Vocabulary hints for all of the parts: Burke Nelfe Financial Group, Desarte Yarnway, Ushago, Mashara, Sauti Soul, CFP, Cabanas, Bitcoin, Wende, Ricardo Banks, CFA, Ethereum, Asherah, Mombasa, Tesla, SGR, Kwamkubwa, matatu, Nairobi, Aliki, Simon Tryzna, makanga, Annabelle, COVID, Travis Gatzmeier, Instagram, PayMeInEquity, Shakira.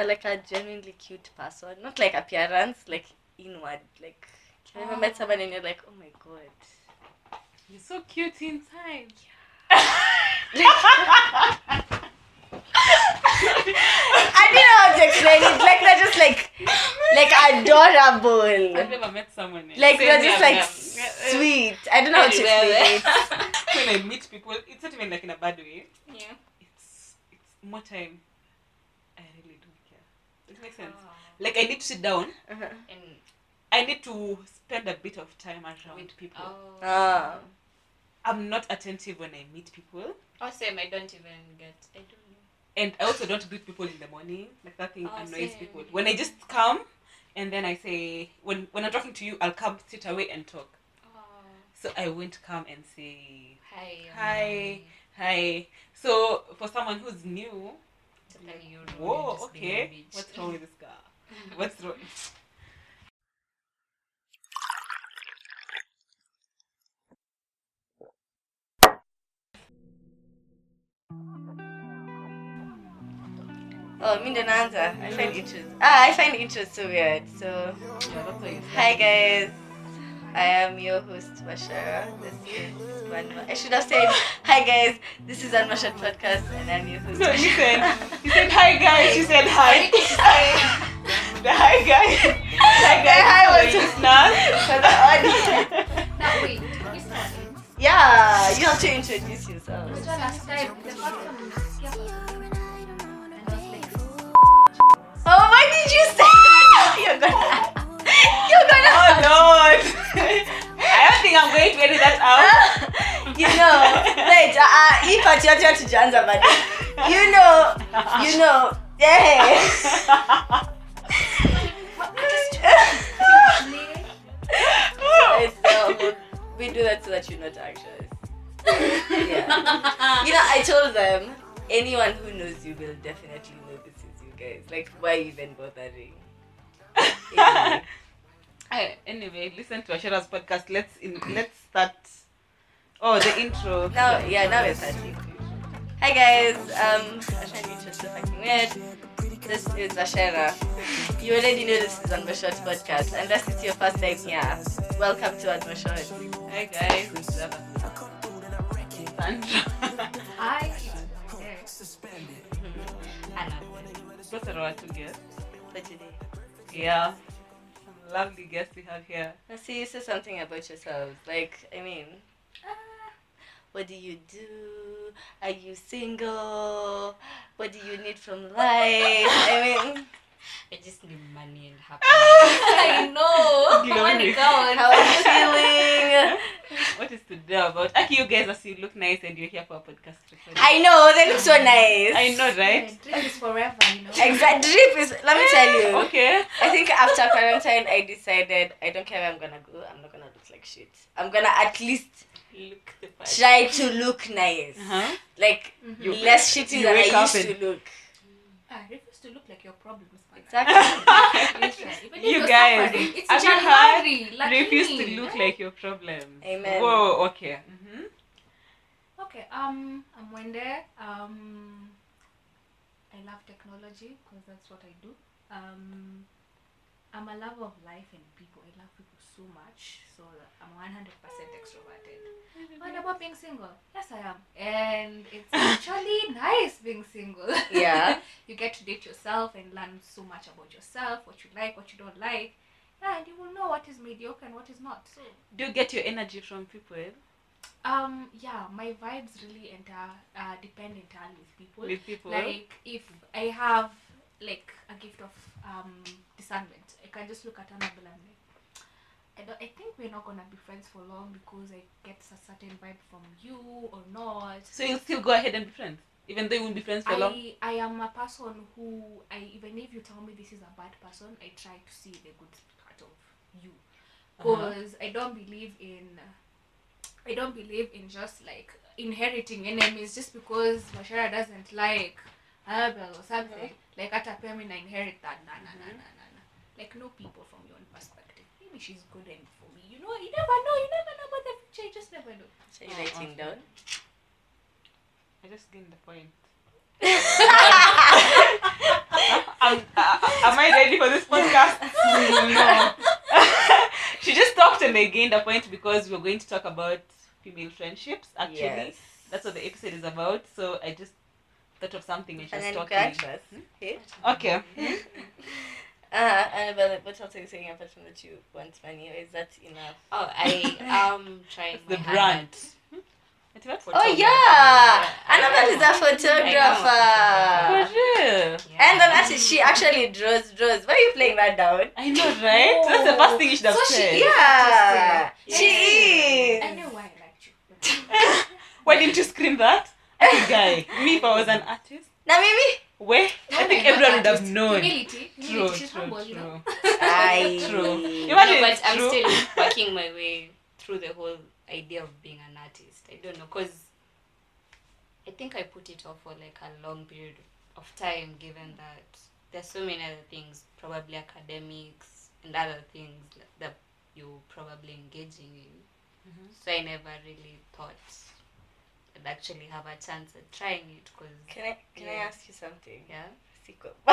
like they're like a genuinely cute person, not like appearance, like inward. Like, oh. You ever met someone and you're like, oh my god, you're so cute inside. Yeah. I don't know how to explain it. Like they're just like adorable. I've never met someone else. Like they're just like sweet. I don't know how to explain it. When I meet people, it's not even like in a bad way. Yeah. It's more time. I really don't care. It makes sense. Oh. Like I need to sit down and I need to spend a bit of time around with people. Oh. Oh. I'm not attentive when I meet people. Oh, same. I don't know. And I also don't greet people in the morning. Like that thing annoys people. When I just come and then I say, when I'm talking to you, I'll come sit away and talk. Oh. So I won't come and say, hi. So for someone who's new, whoa, okay, what's wrong with this girl? What's wrong? Oh, me don't answer. I find intros so weird. So, hi guys. I am your host, Mashara. This is I should have said, hi guys. This is Unmashed Podcast, and I'm your host. No, you said hi guys. You said hi. The hi guys. Hi listeners. For the audience. Now wait, yeah, you have to introduce yourself. Last time the podcast. Oh, why did you say that? You're gonna. Oh Lord! I don't think I'm going to edit that out. You know, wait. If I try to answer, but you know, yeah. So we do that so that you're not anxious. Yeah. You know, I told them anyone who knows you will definitely know this. Like, why even bothering? Anyway, listen to Asherah's podcast. Let's start. Oh, the intro. Now we're starting. Hi guys, this is Asherah. You already know this is Unmashed Podcast. Unless it's your first time here, welcome to Unmashed. Hi guys, it's Sandra. Hi. Anna. Both are our two guests for today. Yeah, some lovely guests we have here. Now, see, you said something about yourselves. Like, I mean, what do you do? Are you single? What do you need from life? I mean, I just need money and happiness. I know. Money gone. How are you feeling? What is to do about? Aki, you guys also look nice and you're here for a podcast recording. I know, they look so nice. I know, right? Yeah, drip is forever, you know. Exactly. Drip is, let me tell you. Okay. I think after quarantine, I decided I don't care where I'm going to go. I'm not going to look like shit. I'm going to at least look the part. Try to look nice. Uh-huh. Like, less shitty than I used to look. I refuse to look like your problems. Exactly. You guys, Asherah refuse to look like your problems. Amen. Whoa, okay. Mm-hmm. Okay, I'm Wende. I love technology because that's what I do. I'm a lover of life and people. I love people so much, so I'm 100% extroverted. What about being single? Yes, I am. And it's actually nice being single. Yeah. You get to date yourself and learn so much about yourself, what you like, what you don't like. Yeah, and you will know what is mediocre and what is not. So, do you get your energy from people? Yeah, my vibes really depend entirely with people. With people? Like, if I have, like, a gift of discernment, I can just look at Annabelle and like, I think we're not gonna be friends for long because I get a certain vibe from you or not. So you'll still go ahead and be friends, even though you won't be friends for long? I am a person who, even if you tell me this is a bad person, I try to see the good part of you. Because I don't believe in just like inheriting enemies just because Mashara doesn't like Annabelle or something. Mm-hmm. Like, I inherit that. Nah. Like, no people from your own perspective. Maybe she's good and for me. You know, you never know about the future. You just never know. So you're writing down? I just gained the point. am I ready for this podcast? No. She just talked and again the point because we're going to talk about female friendships, actually. Yes. That's what the episode is about. So I just thought of something and she was talking. Okay. Annabelle, what else are you saying apart from that you want money? Or is that enough? Oh, I am trying my brand. Oh, yeah. Annabelle is a photographer. For real. Yeah. And that is, she actually draws. Why are you playing that down? I know, right? Oh. That's the first thing you should have said. Yeah. She is. I know why I liked you. Why didn't you scream that? As a guy. Me, if I was an artist. Now, maybe. Where? I think everyone would have known. Humility. She's humble, you know. True. Imagine, but I'm still working my way through the whole idea of being an artist. I don't know, because I think I put it off for like a long period of time, given that there's so many other things, probably academics and other things that you're probably engaging in. Mm-hmm. So I never really thought I'd actually have a chance at trying it. Cause can I ask you something? Yeah. Were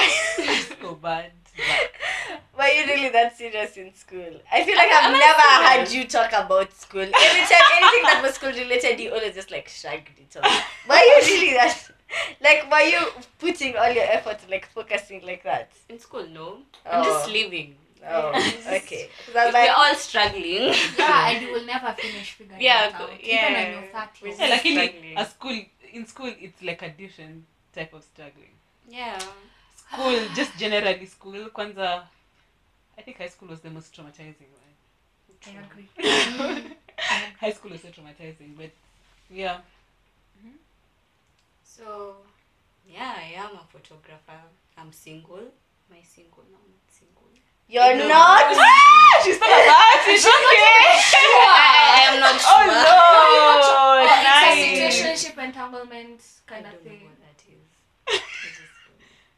you really that serious in school? I feel like I've never heard you talk about school. Every time anything that was school related, you always just like shrugged it off. Were you really that? Like, were you putting all your effort like focusing like that? In school, no. Oh. I'm just living. Oh, okay. Like, we're all struggling. Yeah, and you will never finish figuring it out. Yeah. Even when you're 30. Luckily, in school, it's like a different type of struggling. Yeah. School, just generally school. Kwanza, I think high school was the most traumatizing one. I agree. High school was so traumatizing, but yeah. Mm-hmm. So, yeah, I am a photographer. I'm single. Am I single? No, I'm not single. You're not? She's not about it. She's okay. Sure. I am not sure. Oh, no. It's a situationship entanglement kind of thing.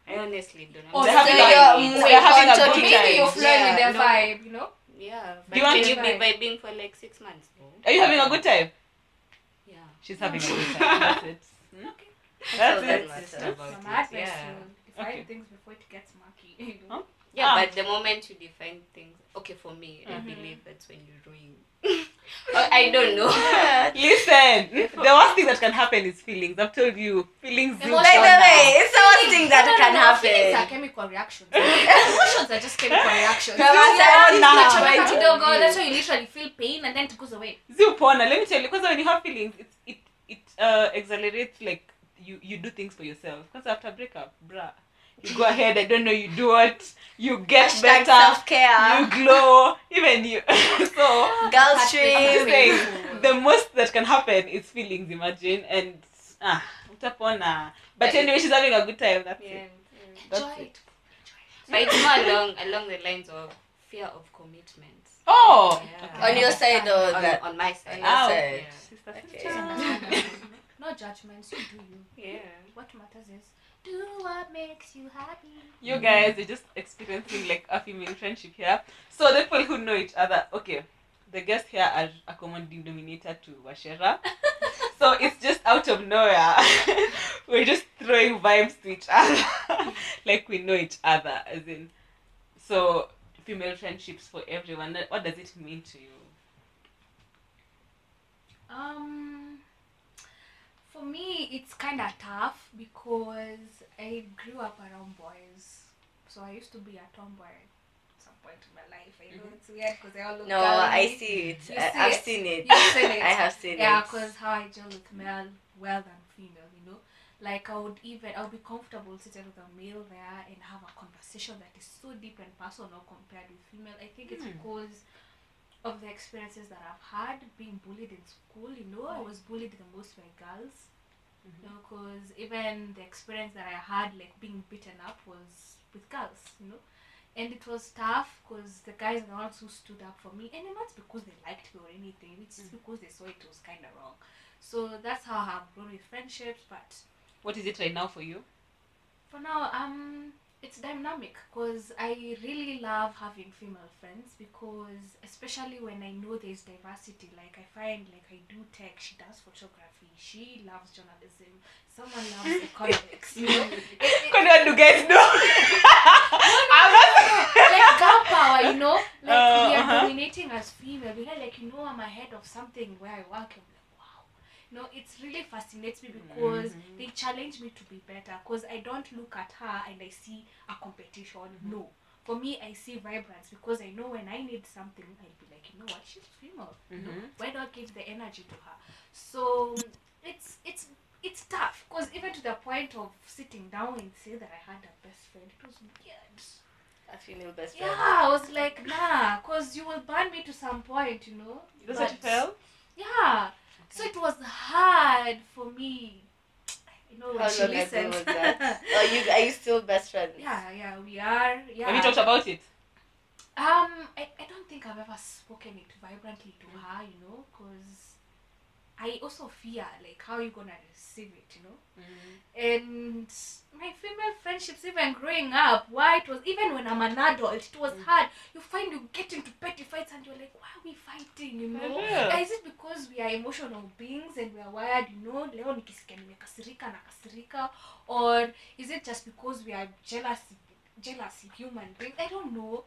I don't know what that is. I honestly don't know. Maybe you're flirting with their vibe, you know? Yeah. You've been vibing for like 6 months. No? Are you having a good time? Yeah. She's having a good time. That's it. Hmm? Okay. That's it. Yeah. Define things before it gets murky. Huh? Yeah, but the moment you define things, okay, for me, I believe that's when you ruin. I don't know. Listen, the worst thing that can happen is feelings. I've told you, feelings. By the way, it's the worst thing that can happen. Feelings are chemical reactions. Emotions are just chemical reactions. That's why you literally feel pain and then it goes away. Let me tell you, because when you have feelings, it accelerates, like you do things for yourself. Because after a breakup, you go ahead, I don't know, you do what, you get better, self-care. You glow, even you. So, girls trip. The most that can happen is feelings, imagine, and but anyway, she's having a good time, that's it. Enjoy it. But it's more along the lines of fear of commitment. Oh! Yeah. Okay. On your side or that? On my side. On your side. Yeah. Okay. No judgments, you do. Yeah. What matters is, do what makes you happy. You guys are just experiencing like a female friendship here. So the people who know each other, okay, the guests here are a common denominator to Asherah. So it's just out of nowhere. We're just throwing vibes to each other. Like we know each other, as in. So female friendships for everyone. What does it mean to you? For me, it's kind of tough because I grew up around boys. So I used to be a tomboy at some point in my life. I know it's weird because they all look girly. I see it. I've seen it. You've seen it. I have seen it. Yeah, because how I deal with male, well than female, you know. Like I would be comfortable sitting with a male there and have a conversation that is so deep and personal compared with female. I think it's because of the experiences that I've had being bullied in school, you know, I was bullied the most by girls, you know, because even the experience that I had, like being beaten up, was with girls, you know, and it was tough because the guys were the ones who stood up for me, and not because they liked me or anything, it's just because they saw it was kind of wrong. So that's how I've grown with friendships. But what is it right now for you? For now, it's dynamic because I really love having female friends because especially when I know there's diversity, like I find like I do tech, she does photography, she loves journalism, someone loves economics. You know? What do guys know? we are dominating as female. You know, like, you know, I'm ahead of something where I work. I'm like, wow. No, it really fascinates me because they challenge me to be better. Because I don't look at her and I see a competition. No. For me, I see vibrance because I know when I need something, I'll be like, you know what, she's female. Why not give the energy to her? So it's tough because even to the point of sitting down and say that I had a best friend, it was weird. A female best friend. Yeah, I was like, nah, because you will burn me to some point, you know. Was it fell? Yeah. Okay. So it was hard for me. You know, how long ago was that? Are you still best friends? Yeah, we are. Yeah. Have you talked about it? I don't think I've ever spoken it vibrantly to her, you know, because I also fear, like, how you're going to receive it, you know? And my female friendships, even growing up, why it was, even when I'm an adult, it was hard. You find you get into petty fights and you're like, why are we fighting, you know? Is it because we are emotional beings and we are wired, you know? Leo nikisikia nimekasirika na kasirika. Or is it just because we are jealous human beings? I don't know.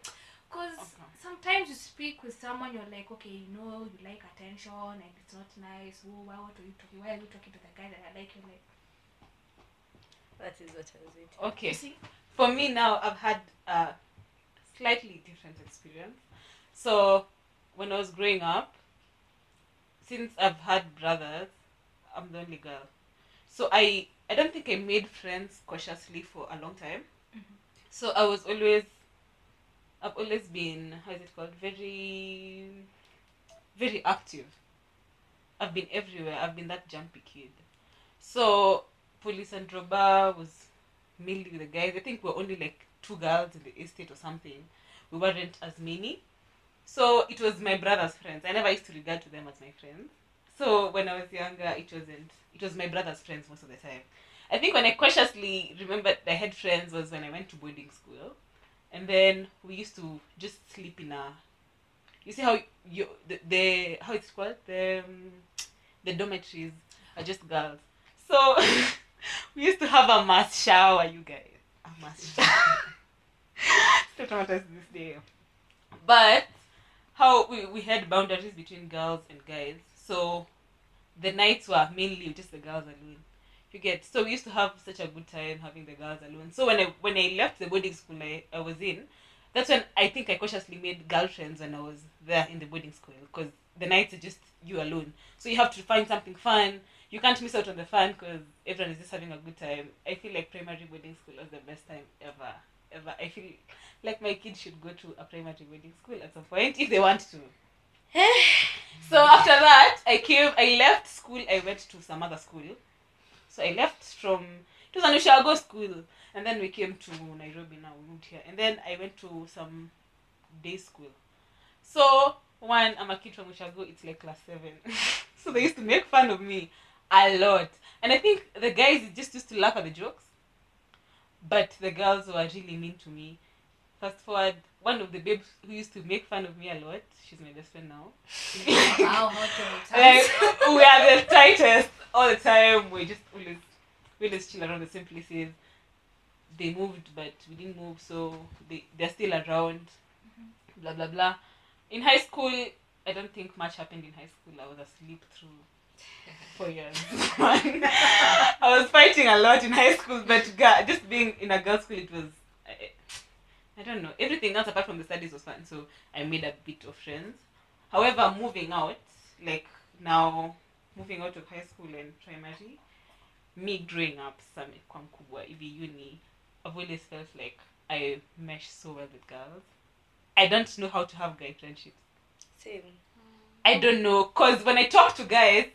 Because sometimes you speak with someone, you're like, okay, you know, you like attention and it's not nice. Oh, why are you talking to the guy that I like? You're like, that is what I was waiting for. Okay. You see? For me now, I've had a slightly different experience. So, when I was growing up, since I've had brothers, I'm the only girl. So, I don't think I made friends cautiously for a long time. So, I was always... I've always been, very, very active. I've been everywhere. I've been that jumpy kid. So, police and robber was mainly with the guys. I think we were only like 2 girls in the estate or something. We weren't as many. So, it was my brother's friends. I never used to regard to them as my friends. So, when I was younger, it wasn't. It was my brother's friends most of the time. I think when I consciously remembered I had friends was when I went to boarding school. And then we used to just sleep in a, you see how you how it's called, the dormitories are just girls. So we used to have a mass shower, you guys. A mass shower. Still traumatized this day. But how we had boundaries between girls and guys. So the nights were mainly just the girls alone. You get, so we used to have such a good time having the girls alone. So when I left the boarding school I was in, that's when I think I cautiously made girlfriends when I was there in the boarding school, because the nights are just you alone. So you have to find something fun. You can't miss out on the fun because everyone is just having a good time. I feel like primary boarding school was the best time ever. I feel like my kids should go to a primary boarding school at some point if they want to. So after that, I left school. I went to some other school. So I left it was an Ushago school, and then we came to Nairobi now, we moved here. And then I went to some day school. So, one, I'm a kid from Ushago, it's like class 7. So they used to make fun of me a lot. And I think the guys just used to laugh at the jokes, but the girls were really mean to me. Fast forward, one of the babes who used to make fun of me a lot, she's my best friend now. Wow, we are the tightest all the time. We just always chill around the same places. They moved, but we didn't move, so they're still around. Blah, blah, blah. In high school, I don't think much happened in high school. I was asleep through 4 years. I was fighting a lot in high school, but just being in a girls' school, it was... I don't know. Everything else apart from the studies was fun, so I made a bit of friends. However, moving out of high school and primary, me growing up, some Kwamkubwa, even uni, I've always felt like I mesh so well with girls. I don't know how to have guy friendships. Same. I don't know, because when I talk to guys,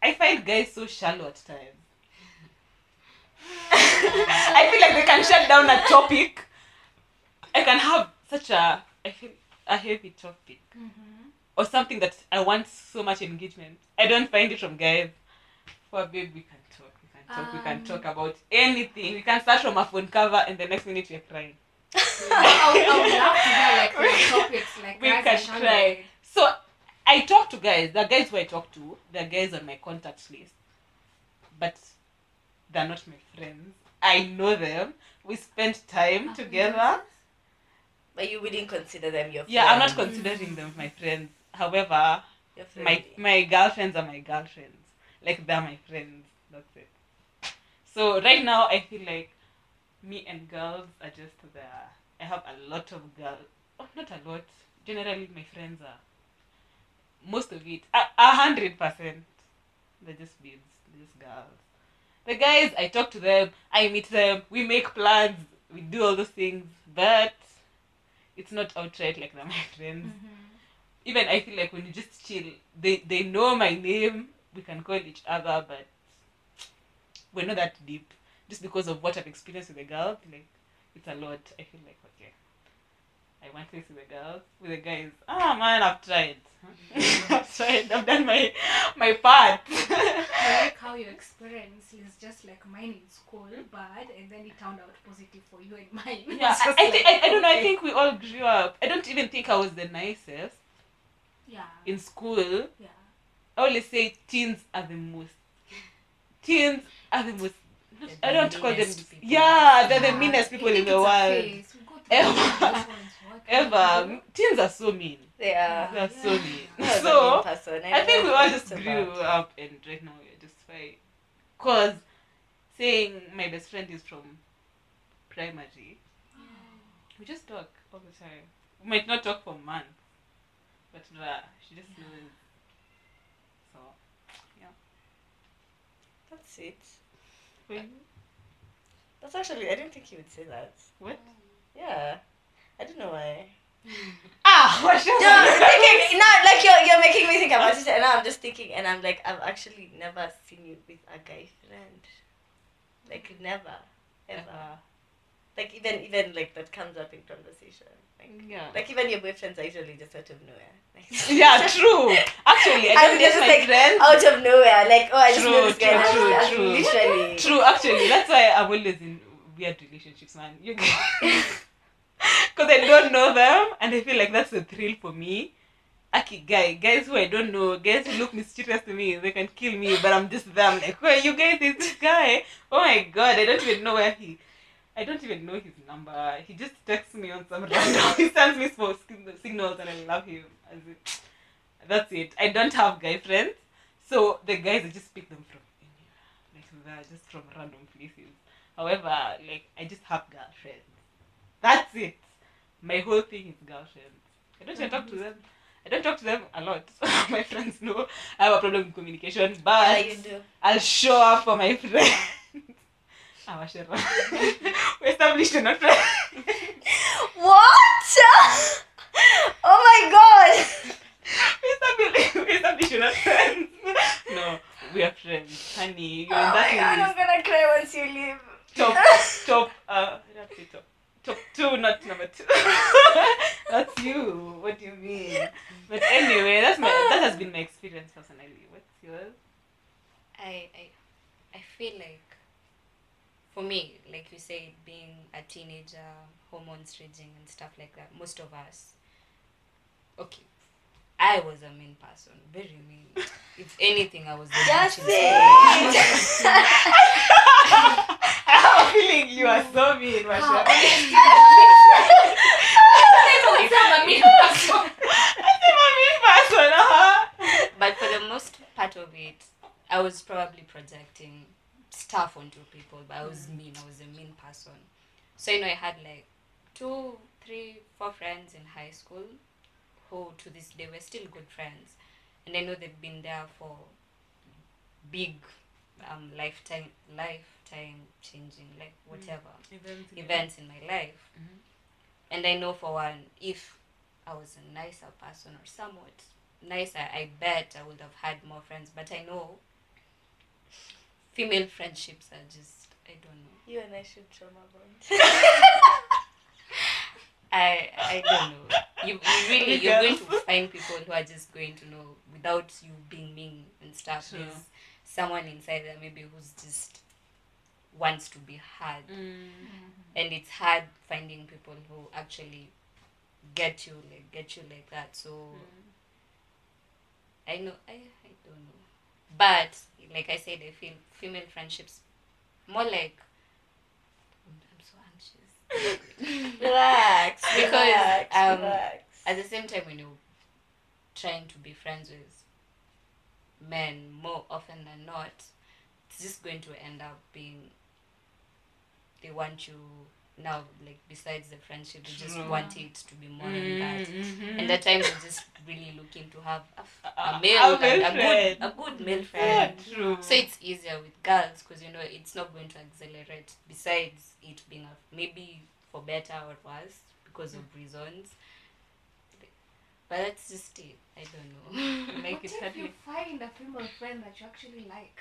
I find guys so shallow at times. I feel like they can shut down a topic. I can have such a heavy topic or something that I want so much engagement. I don't find it from guys. For a babe, we can talk about anything. We can start from a phone cover and the next minute we are crying. I would love to hear topics like we can cry. So I talk to guys. The guys who I talk to, they're guys on my contact list, but they're not my friends. I know them. We spend time together. But you wouldn't consider them your friends. Yeah, I'm not considering them my friends. However, my girlfriends are my girlfriends. Like, they're my friends. That's it. So, right now, I feel like me and girls are just there. I have a lot of girls. Oh, not a lot. Generally, my friends are. Most of it. 100%. They're just babes. They're just girls. The guys, I talk to them. I meet them. We make plans. We do all those things. But it's not outright like they're my friends. Mm-hmm. Even I feel like when you just chill, they know my name. We can call each other, but we're not that deep. Just because of what I've experienced with the girls, like, it's a lot. I feel like, okay, I want this with the girls. With the guys, man, I've tried. I've done my part. I like how your experience is just like mine in school, bad, and then it turned out positive for you and mine. Yeah, I don't know. I think we all grew up. I don't even think I was the nicest. Yeah. In school. Yeah. I always say teens are the most. I don't call them. People. Yeah, they're the meanest people in the world. Ever. Teens are so mean. They are. They're so mean. Yeah, so I think we all just grew up, and right now we're just fine. Cause saying my best friend is from primary. Wow. We just talk all the time. We might not talk for months, but she just knows. So, yeah. That's it. That's actually, I didn't think you would say that. What? Yeah. I don't know why. What? No, like you're making me think about it, and now I'm just thinking, and I'm like, I've actually never seen you with a guy friend. Like, never. Ever. Like, even like, that comes up in conversation. Like, yeah. Like, even your boyfriends are usually just out of nowhere. Like, yeah, true. Actually, I'm just my friends. Out of nowhere. Like, I just know this guy. True. Literally. True, actually. That's why I'm always in weird relationships, man. Because I don't know them, and I feel like that's the thrill for me. Aki guys who I don't know, guys who look mysterious to me, they can kill me, but I'm just there. I'm like, where are you guys? Is this guy? Oh my god, I don't even know where he... I don't even know his number. He just texts me on some random. He sends me for signals, and I love him. That's it. I don't have guy friends, so the guys, I just pick them from anywhere, like just from random places. However, like, I just have girlfriends. That's it. My whole thing is girlfriends. I don't even talk to them. I don't talk to them a lot. My friends know I have a problem with communication, but yeah, you do. I'll show up for my friends. I'm Asherah. We established an affair. What? Oh my god! We established an affair. No, we are friends, honey. Oh my god, I'm gonna cry once you leave. Top two, not number 2. That's you. What do you mean? But anyway, that has been my experience personally. What's yours? I feel like, for me, like you said, being a teenager, hormones raging and stuff like that, most of us, okay, I was a mean person, very mean. If anything, I was the That's it! I have a feeling you are so mean, Mashara. I'm a mean person. But for the most part of it, I was probably projecting stuff onto people, but I was mean. I was a mean person. So, I had like 2, 3, 4 friends in high school who to this day were still good friends, and I know they've been there for big lifetime changing, like, whatever events in my life. Mm-hmm. And I know for one, if I was a nicer person or somewhat nicer, I bet I would have had more friends. But I know female friendships are just, I don't know. You and I should trauma bond. I don't know. You're going to find people who are just going to know without you being mean and stuff. Sure. There's someone inside there maybe who's just wants to be hard. Mm-hmm. And it's hard finding people who actually get you like that. So I know I don't know. But like I said, I feel female friendships more like, I'm so anxious. Relax. Because relax. At the same time, when you're trying to be friends with men, more often than not, it's just going to end up being they want you now, like, besides the friendship, they just want it to be more than that. Mm-hmm. And at times, they're just really looking to have a good male friend. Yeah, true. So it's easier with girls because, you know, it's not going to accelerate, besides it being maybe for better or worse because of reasons. But that's just it. I don't know. Like, what if you find a female friend that you actually like?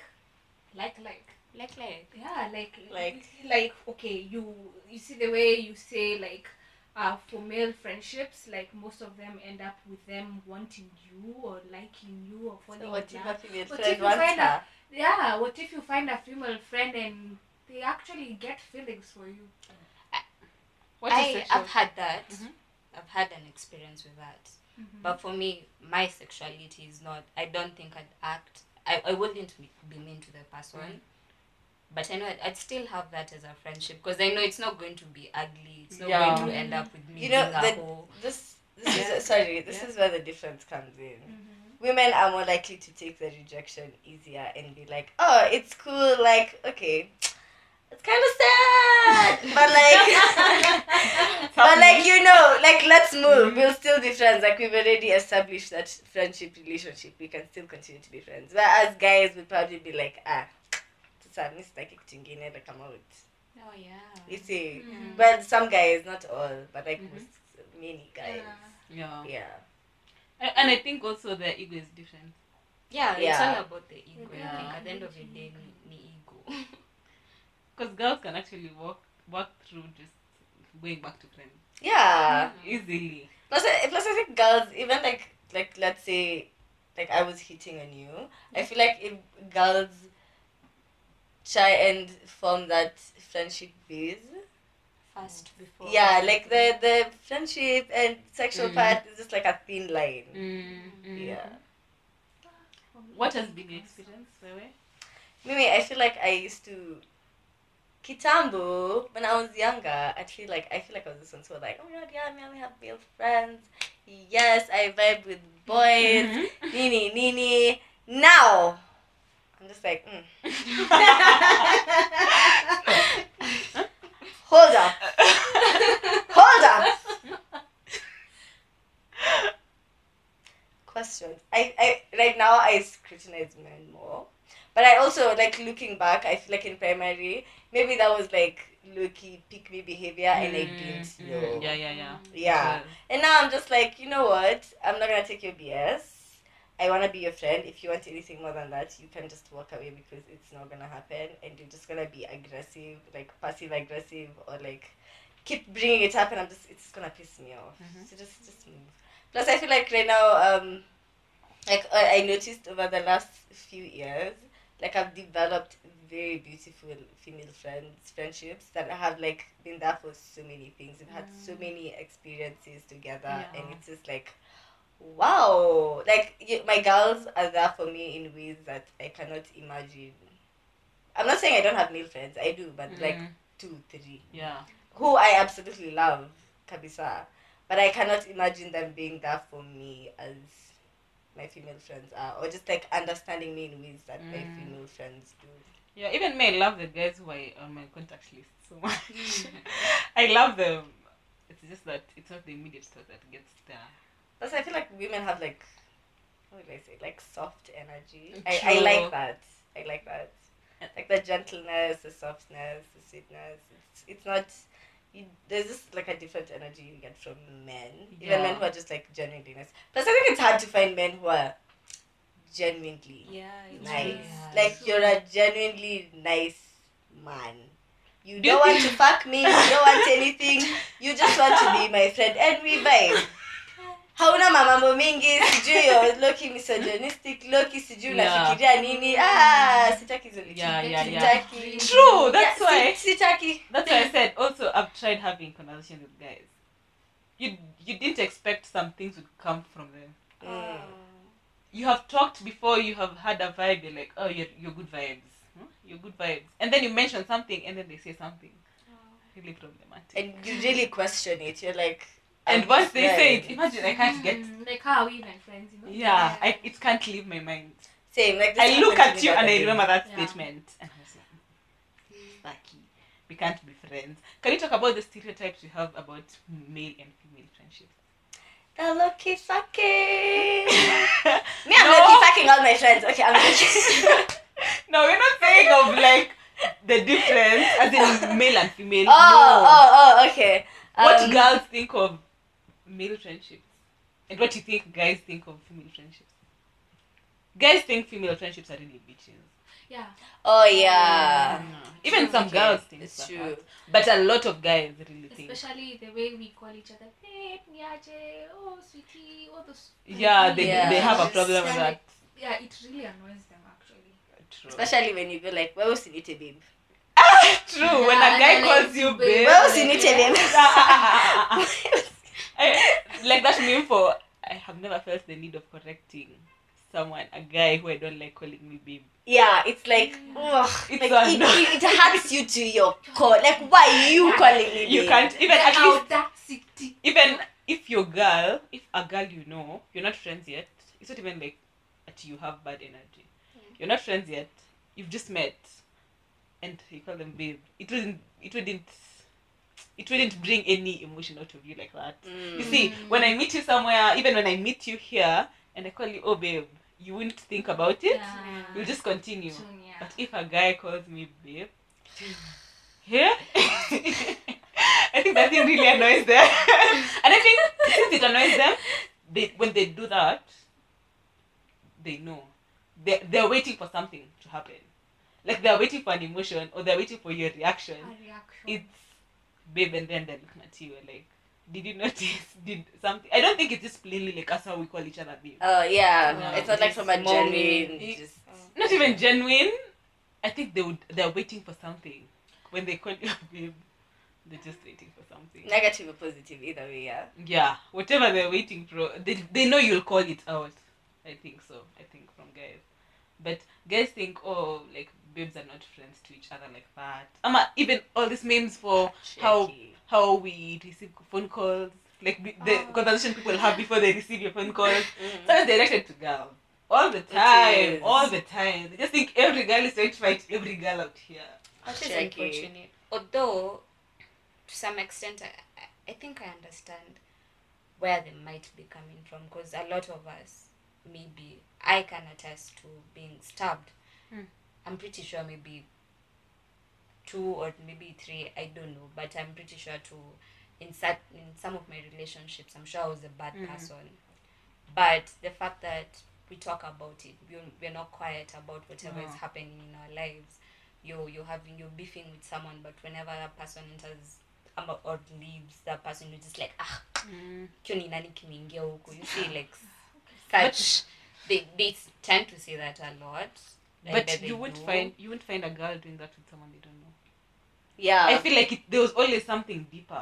Okay, you see the way you say, like, for male friendships, like, most of them end up with them wanting you or liking you or falling in love. So what if you find a female friend and they actually get feelings for you? I've had that. Mm-hmm. I've had an experience with that. Mm-hmm. But for me, my sexuality is not, I don't think I'd act, I wouldn't be mean to the person. Mm-hmm. But I know I'd still have that as a friendship because I know it's not going to be ugly. It's not going to end up with me. You know, this is where the difference comes in. Mm-hmm. Women are more likely to take the rejection easier and be like, oh, it's cool. Like, okay, it's kind of sad, but like, but like, you know, like, let's move. We'll still be friends. Like, we've already established that friendship relationship. We can still continue to be friends. Whereas guys would probably be like, oh yeah, you see, well, some guys, not all, but like many guys, and I think also the ego is different. It's all about the ego. I think at the end of the day, ego, because girls can actually walk through just going back to friends. Easily. Plus, I think girls, even like let's say, like, I was hitting on you. I feel like if girls try and form that friendship base first before. Yeah, like the friendship and sexual part is just like a thin line. Yeah. What has been your experience, by the way? Mimi, I feel like I used to kitambo when I was younger. I feel like I was this one, so like, oh my god, yeah, I only have male friends. Yes, I vibe with boys. Nini. Now I'm just like, Hold up. Questions. I right now I scrutinize men more, but I also, like, looking back, I feel like in primary maybe that was like low-key pick me behavior, and I didn't know. Yeah. And now I'm just like, you know what? I'm not gonna take your BS. I want to be your friend. If you want anything more than that, you can just walk away because it's not going to happen. And you're just going to be aggressive, like passive-aggressive, or like keep bringing it up. And it's just going to piss me off. Mm-hmm. So just move. Plus, I feel like right now, like, I noticed over the last few years, like, I've developed very beautiful female friendships that have, like, been there for so many things. We've had so many experiences together. Yeah. And it's just like, wow, like, my girls are there for me in ways that I cannot imagine. I'm not saying I don't have male friends, I do, but like 2, 3 who I absolutely love, kabisa, but I cannot imagine them being there for me as my female friends are, or just like understanding me in ways that my female friends do. Yeah, even me, I love the guys who are on my contact list so much. I love them. It's just that it's not the immediate thought that gets there. Plus, I feel like women have, like, what would I say, like, soft energy. I like that. Like, the gentleness, the softness, the sweetness. It's not, there's just, like, a different energy you get from men. Yeah. Even men who are just, like, genuinely nice. Plus, I think it's hard to find men who are genuinely nice. Yeah, like, you're a genuinely nice man. You don't want to fuck me. You don't want anything. You just want to be my friend. And we vibe. Hauna mamambo mingi, sijui yo, loki misogynistic, loki sijui unafikiria nini, sitaki zolichiki, sitaki. True, that's why. Sitaki. That's why I said, also, I've tried having conversations with guys. You didn't expect some things would come from them. You have talked before, you have had a vibe, you're like, oh, you're good vibes. You're good vibes. And then you mention something, and then they say something. Really problematic. And you really question it, you're like, And once they say it, imagine I can't get... Like how we my friends, you know? Yeah, it can't leave my mind. Same. Like I look at you and I remember that statement. And I was like, sucky. We can't be friends. Can you talk about the stereotypes you have about male and female friendships? I love kiss sucking. Me, I'm not kiss sucking all my friends. Okay, I'm not kiss. No, we're not saying of like the difference as in male and female. Okay. What girls think of male friendships and what you think guys think of female friendships? Guys think female friendships are really bitches. Yeah. Oh yeah. No. Even true, some girls think it's true. That. But a lot of guys really think. Especially the way we call each other, babe, niaje, oh sweetie, all those. Yeah, they have a problem with that. Yeah, it really annoys them actually. True. Especially when you go like, where was it, babe? Ah, true. Yeah, when a guy calls you babe, where was it, babe? Like that meme for I have never felt the need of correcting someone, a guy who I don't like calling me babe. Yeah, it's like, ugh, it's like it hurts you to your core. Like, why are you calling me? You can't even at least even if your girl, if a girl you know, you're not friends yet. It's not even like that you have bad energy. Yeah. You're not friends yet. You've just met, and you call them babe. It wouldn't bring any emotion out of you like that. Mm. You see, when I meet you somewhere, even when I meet you here, and I call you, oh babe. You wouldn't think about it. Yeah. You'll just continue. Yeah. But if a guy calls me babe, here, I think that thing really annoys them. And I think since it annoys them, when they do that, they know they're waiting for something to happen. Like they're waiting for an emotion or they're waiting for your reaction. It's babe, and then they're looking at you like. Did you notice? Did something? I don't think it's just plainly like us how we call each other babe. Oh yeah, it's not like from a genuine. Not even genuine. I think they're waiting for something. When they call you babe, they're just waiting for something. Negative or positive, either way, yeah. Yeah, whatever they're waiting for, they know you'll call it out. I think so. I think from guys, but guys think like babes are not friends to each other like that. Even all these memes for how we receive phone calls, like the conversation people have before they receive your phone calls. Mm-hmm. So it's directed to girls. All the time. They just think every girl is trying to fight every girl out here. That is unfortunate. Although, to some extent, I think I understand where they might be coming from. Because a lot of us, maybe, I can attest to being stabbed. Mm. I'm pretty sure maybe 2 or maybe 3, I don't know, but I'm pretty sure in some of my relationships, I'm sure I was a bad person. But the fact that we talk about it, we're not quiet about whatever is happening in our lives. You're beefing with someone, but whenever that person enters or leaves that person, you're just like, you see, like, such, they tend to say that a lot. Like but you wouldn't find a girl doing that with someone they don't know. Yeah. I feel like there was always something deeper.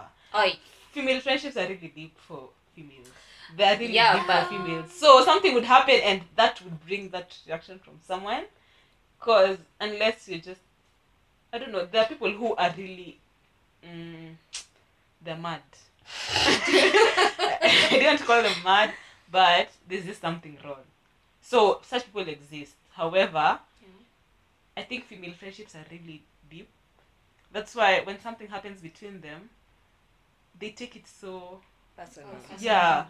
Female friendships are really deep for females. They are really deep for females. So something would happen and that would bring that reaction from someone. Because unless you just... I don't know. There are people who are really... they're mad. I don't call them mad, but there's just something wrong. So such people exist. However, I think female friendships are really deep. That's why when something happens between them, they take it so personal. Yeah,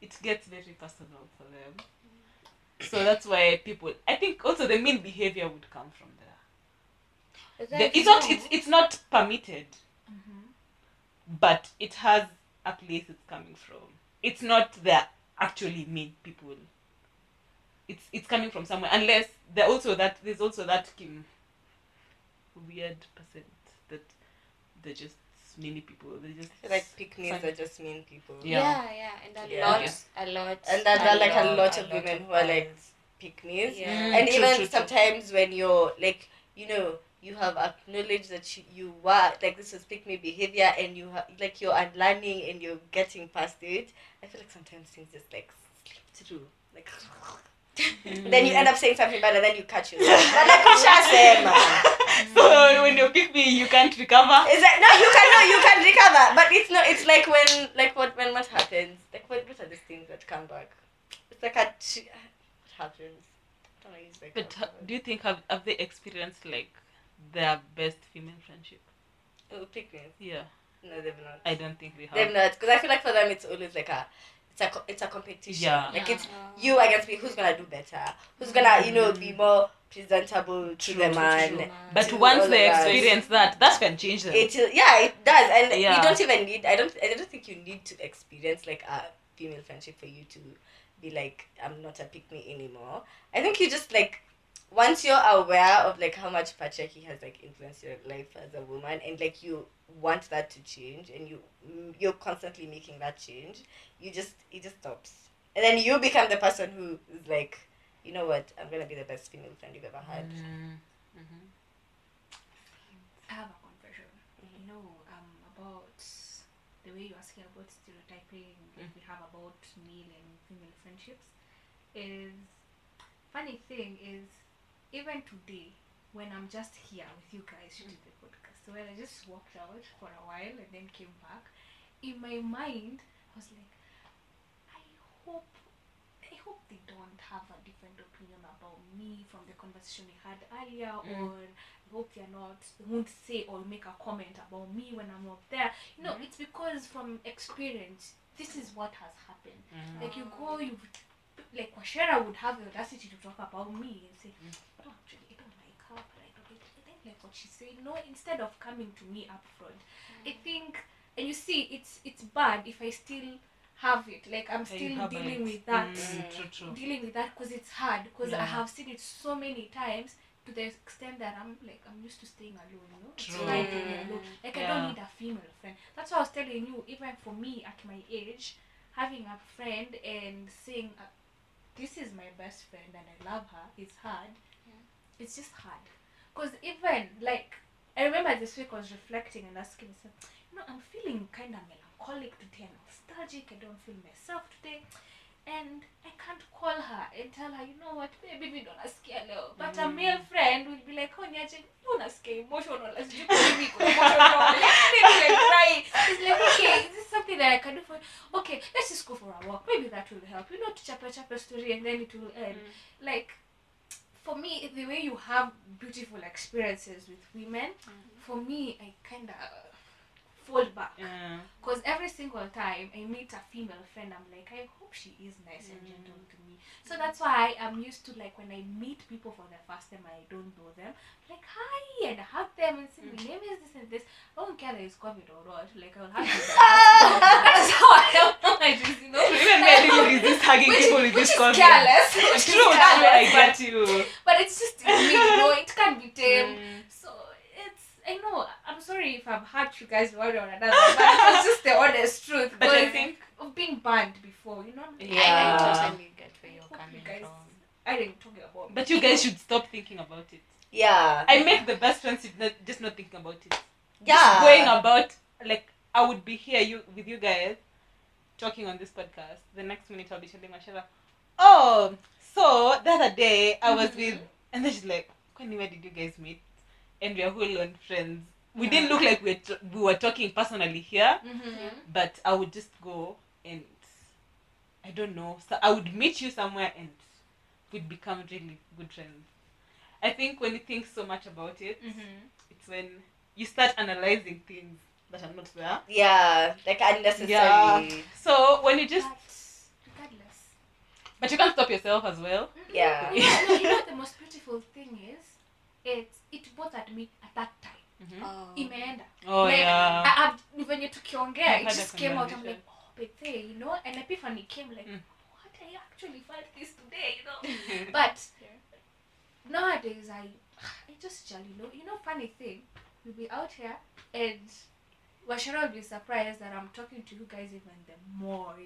it gets very personal for them. So that's why people. I think also the mean behavior would come from there. It's not permitted, but it has a place it's coming from. It's not that actually mean people. It's coming from somewhere, unless there's also that weird percent that they're just mean people. They just like pick-me's are just mean people. And a lot. And there are like a lot of women who are like pick-me's. Yeah. And even sometimes when you're like, you know, you have acknowledged that you were like this was pick-me behavior, and you like you're unlearning and you're getting past it. I feel like sometimes things just like slip through. Like Then you end up saying something bad and then you catch yourself. But like Ushasema. So when you kick me, you can't recover. Is that, no, you can recover. But it's not. It's like when, what happens? Like what are these things that come back? It's like what happens? I don't know. It's like, but do you think have they experienced like their best female friendship? Oh, picnic. Yeah. No, they've not. I don't think they have. They've not, because I feel like for them it's always like a competition. Yeah. Like it's you against me. Who's gonna do better? Who's gonna be more presentable to the man? But once they experience that can change them. It does, and you don't even need. I don't think you need to experience like a female friendship for you to be like, I'm not a pick me anymore. I think you just like. Once you're aware of like how much patriarchy has like influenced your life as a woman, and like you want that to change, and you're constantly making that change, it just stops, and then you become the person who is like, you know what, I'm gonna be the best female friend you've ever had. Mm-hmm. I have a confession. Mm-hmm. About the way you're asking about stereotyping that we have about male and female friendships is funny thing is. Even today, when I'm just here with you guys shooting the podcast, so when I just walked out for a while and then came back, in my mind, I was like, I hope they don't have a different opinion about me from the conversation we had earlier, or I hope they won't say or make a comment about me when I'm up there. No, it's because from experience, this is what has happened. Mm. Like like Asherah would have the audacity to talk about me and say, no, actually, I don't like her, but I don't like what she said. No, instead of coming to me up front, I think, and you see, it's bad if I still have it. Like I'm still dealing with that, because it's hard. Because I have seen it so many times to the extent that I'm used to staying alone. You know, it's like being alone. Like I don't need a female friend. That's why I was telling you. Even for me at my age, having a friend and saying. This is my best friend and I love her. It's hard. Yeah. It's just hard. Because even, like, I remember this week I was reflecting and asking myself, I'm feeling kind of melancholic today and nostalgic. I don't feel myself today. And I can't call her and tell her, you know what, baby, we don't ask you. But a male friend will be like, you don't ask you emotional. As you baby, emotional. It's like, okay, this is something that I can do for you. Okay, let's just go for a walk. Maybe that will help. To chapa story and then it will end. Like, for me, the way you have beautiful experiences with women, for me, I kind of fall back, because every single time I meet a female friend, I'm like, I hope she is nice and gentle to me. So that's why I'm used to, like, when I meet people for the first time, I don't know them, like, hi, and I hug them and say, my name is this and this. I don't care that it's COVID or not, like, I'll hug you. That's how I help managers, Even men is this hugging people with this COVID. Which is careless. It's true, that's what I get you. But it's just, it can be tamed. So, I know, I'm sorry if I've hurt you guys one or another, but it's just the honest truth. But I think of being banned before, I totally get where you're coming from. I didn't talk about it. But you guys should stop thinking about it. Yeah. I make the best friends just not thinking about it. Yeah. Just going about, like, I would be here with you guys talking on this podcast. The next minute I'll be telling Mashara, so the other day I was with, and then she's like, where did you guys meet? And we are whole on friends. We didn't look like we were talking personally here, but I would just go and I don't know. So I would meet you somewhere and we'd become really good friends. I think when you think so much about it, it's when you start analyzing things that are not there. Yeah, like unnecessarily. Yeah. So when you just. But you can't stop yourself as well. Yeah. You know what the most beautiful thing is? It was at me at that time. Imeenda. When you took Kyongea, it just came out. I'm like, Bethe, and epiphany came like, what? I actually felt this today, But nowadays, I just jelly. Funny thing, we'll be out here and Washara will be surprised that I'm talking to you guys even the more,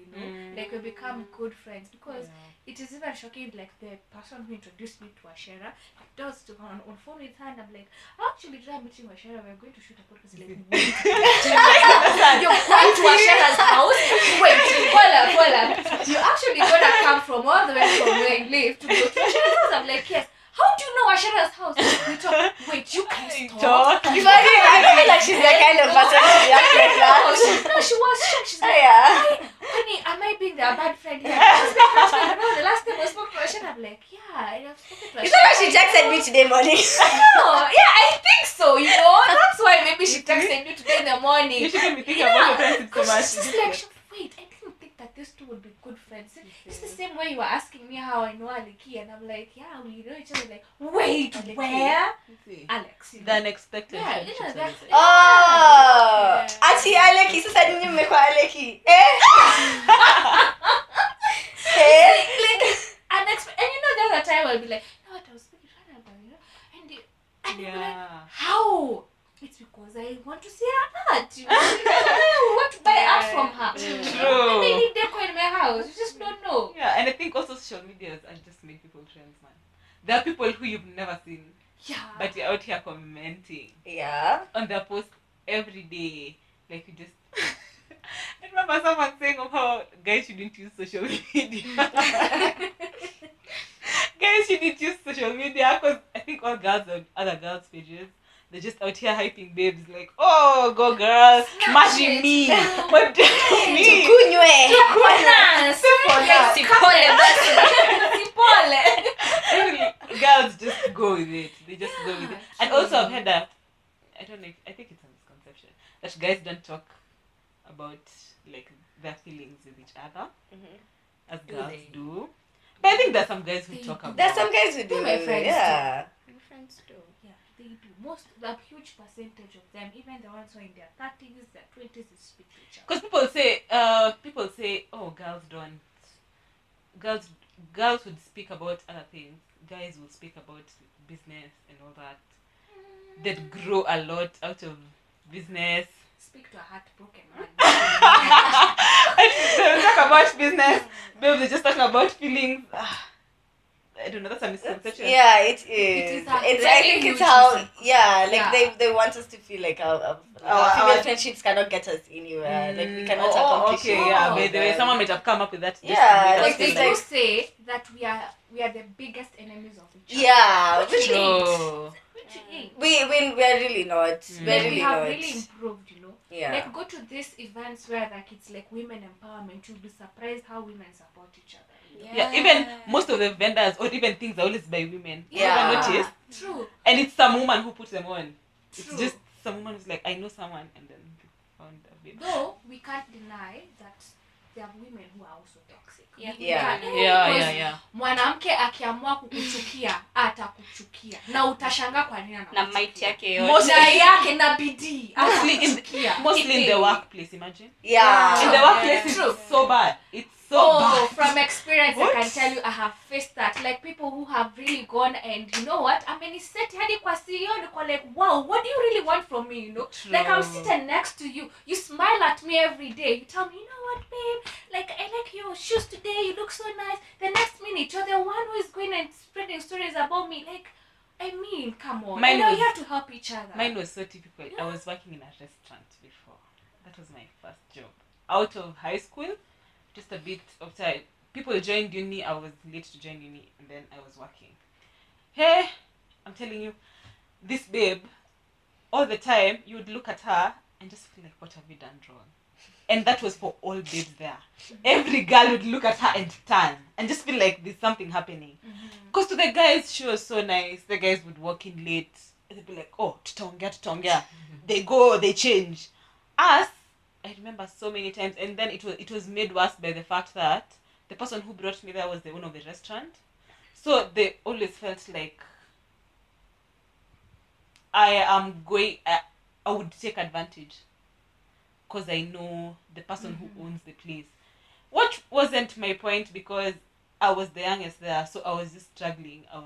Like we become good friends because it is even shocking, like the person who introduced me to Washara does to her on phone with her and I'm like, actually try meeting Washara, we're going to shoot a podcast like you're going to Washara's house? Wait, hold up. You actually gonna come from from all the way from where I live to go to Asherah's house. I'm like, yes. How do you know Asherah's house? We talk. Wait, you can talk. I feel like she's the kind of person to be like that. No, she was shocked. She's like, yeah. Honey, am I being the bad friend here? She's like, no, the last time I spoke to Asherah, I'm like, yeah, I have spoken to Asherah. Is that why she texted me today morning? No, yeah, I think so, you know. That's why maybe she texted you today in the morning. You shouldn't be thinking about your friends so much. She's like, wait, I didn't think that these two would be good friends. It's the same way you were asking me how I know Aliki, and I'm like, yeah, we know each other. Like, wait, Aliki. Where? Okay. Alex. You know? The unexpected. Yeah, you know, that's it. Oh! Auntie Aliki, so suddenly you make Aliki. Eh? Eh? Like, unexpected. And you know, the other time I'll be like, you know what, I was speaking to Annabelle, you know? And yeah. I'll be like, how? It's because I want to see her art. You know? I want to buy art from her. True. Maybe I need decor in my house. You just don't know. Yeah, and I think also social media has just made people trends, man. There are people who you've never seen. Yeah. But you're out here commenting. Yeah. On their posts every day. Like you just... I remember someone saying of how guys shouldn't use social media. Guys shouldn't use social media because I think all girls on other girls' pages, they're just out here hyping babes like, oh, go girl, smashing me. What do you mean? Girls just go with it. They just go with it. And also I've heard that, I don't know, I think it's a misconception, that guys don't talk about like their feelings with each other as girls do. But I think there's some guys who talk about it. There's some guys who do. My friends do. My friends do. Most, a huge percentage of them, even the ones who are in their 30s, their 20s, they speak to each other. Because people say, oh, girls don't. Girls would speak about other things. Guys will speak about business and all that. That grow a lot out of business. Speak to a heartbroken man. They talk about business. Babe, they're just talking about feelings. I don't know, that's a misconception. Yeah, it is. I think it's how they want us to feel like our friendships cannot get us anywhere. Like, we cannot accomplish it. By the way, someone might have come up with that. Yeah, like they do say that we are the biggest enemies of each other. Yeah, which we're really not. We have really improved, you know. Yeah. Like, go to these events where like it's like women empowerment. You'll be surprised how women support each other. Yeah, even most of the vendors or even things are always by women. Yeah, you ever notice? True. And it's some woman who puts them on. True. It's just some woman who's like, I know someone, and then found a bit. Though we can't deny that there are women who are also toxic. Yeah. Mwanamke akiamua kukuchukia atakuchukia na utashanga kwa nini na might yake yote. Mostly yake na bidii. Mostly in the workplace, imagine. Yeah. In the workplace it's so bad. From experience, I can tell you I have faced that. Like, people who have really gone and, you know what, I mean, like, wow, what do you really want from me, you know? True. Like, I'm sitting next to you. You smile at me every day. You tell me, you know what, babe, like, I like your shoes today. You look so nice. The next minute, you're the one who is going and spreading stories about me. Like, I mean, come on. You know, you have to help each other. Mine was so typical. Yeah. I was working in a restaurant before. That was my first job. Out of high school. Just a bit of time. People joined uni. I was late to join uni, and then I was working. Hey, I'm telling you, this babe, all the time, you would look at her and just feel like, what have you done wrong? And that was for all babes there. Every girl would look at her and turn and just feel like there's something happening. Because to the guys, she was so nice. The guys would walk in late. And they'd be like, oh, tutaongea. They go, they change. Us, I remember so many times, and then it was made worse by the fact that the person who brought me there was the owner of the restaurant, so they always felt like I would take advantage, because I know the person who owns the place. What wasn't my point, because I was the youngest there, so I was just struggling. I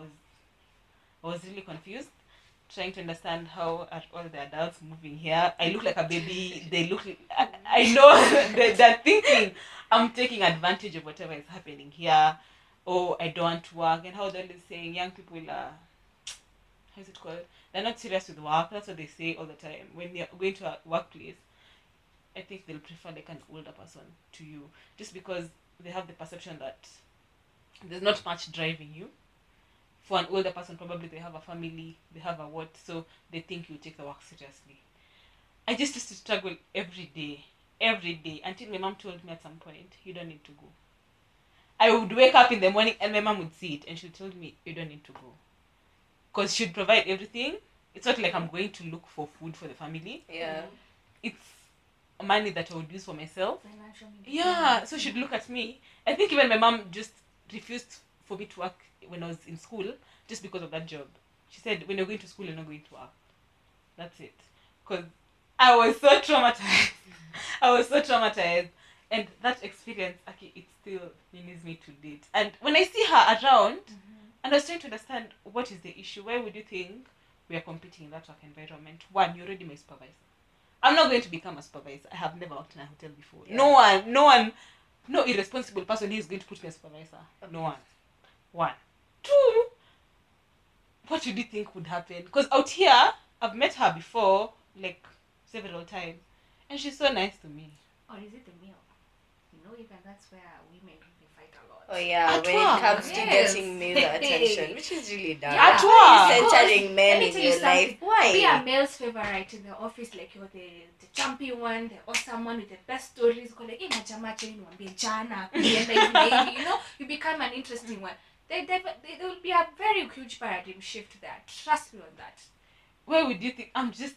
was really confused, trying to understand how are all the adults moving here. I look like a baby. They look... I know they're thinking I'm taking advantage of whatever is happening here. Oh, I don't want to work. And how they're saying young people are... How is it called? They're not serious with work. That's what they say all the time. When they're going to a workplace, I think they'll prefer like an older person to you. Just because they have the perception that There's not much driving you. For an older person, probably they have a family, they have a what, so they think you take the work seriously. I just used to struggle every day, until my mom told me at some point, you don't need to go. I would wake up in the morning and my mom would see it and she told me, you don't need to go. Because she'd provide everything. It's not like I'm going to look for food for the family. Yeah. It's money that I would use for myself. Yeah. So she'd look at me. I think even my mom just refused for me to work when I was in school just because of that job. She said, when you're going to school, you're not going to work. That's it. Because I was so traumatized. And that experience, okay, it still needs me to date. And when I see her around, and I was trying to understand what is the issue. Why would you think we are competing in that work environment? One, you're already my supervisor. I'm not going to become a supervisor. I have never worked in a hotel before. Yeah. No one, no irresponsible person who is going to put me as supervisor. Okay. No one. One. Two, what would you think would happen? Because out here, I've met her before, like several times, and she's so nice to me. Or is it the meal? You know, even that's where women fight a lot. Oh yeah, at when work. It comes yes. to getting male attention, which is really dumb. Yeah, at work. Centering men in your life. Why? Be a male's favorite in the office, like you're the champion one, the awesome one with the best stories. Go like, hey, you know, you become an interesting one. There will be a very huge paradigm shift there. Trust me on that. Where would you think? I'm just.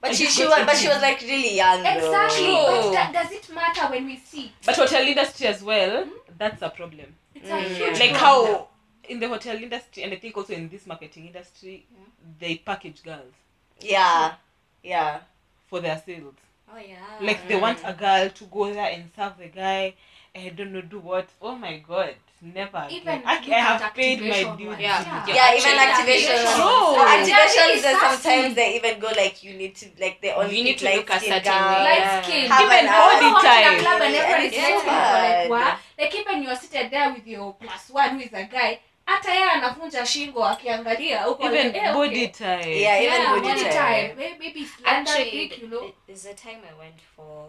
But she was like really young. Exactly. Though. But does it matter when we see? But hotel industry as well, that's a problem. It's a huge like problem. How in the hotel industry, and I think also in this marketing industry, they package girls. Yeah, yeah. For their sales. Oh yeah. Like they want a girl to go there and serve the guy. I don't know do what. Oh my God. Never. Even I have paid my dues. Yeah, even activation. No. Activations sometimes they even go like you need to like they only you need to look at certain light skin. Even body type. Like even you are seated there with your plus one who is a guy. Hata yeye anafunja shingo akiangalia huko. Even body type. Yeah, even body type. Maybe slender thick, you know. There's a time I went for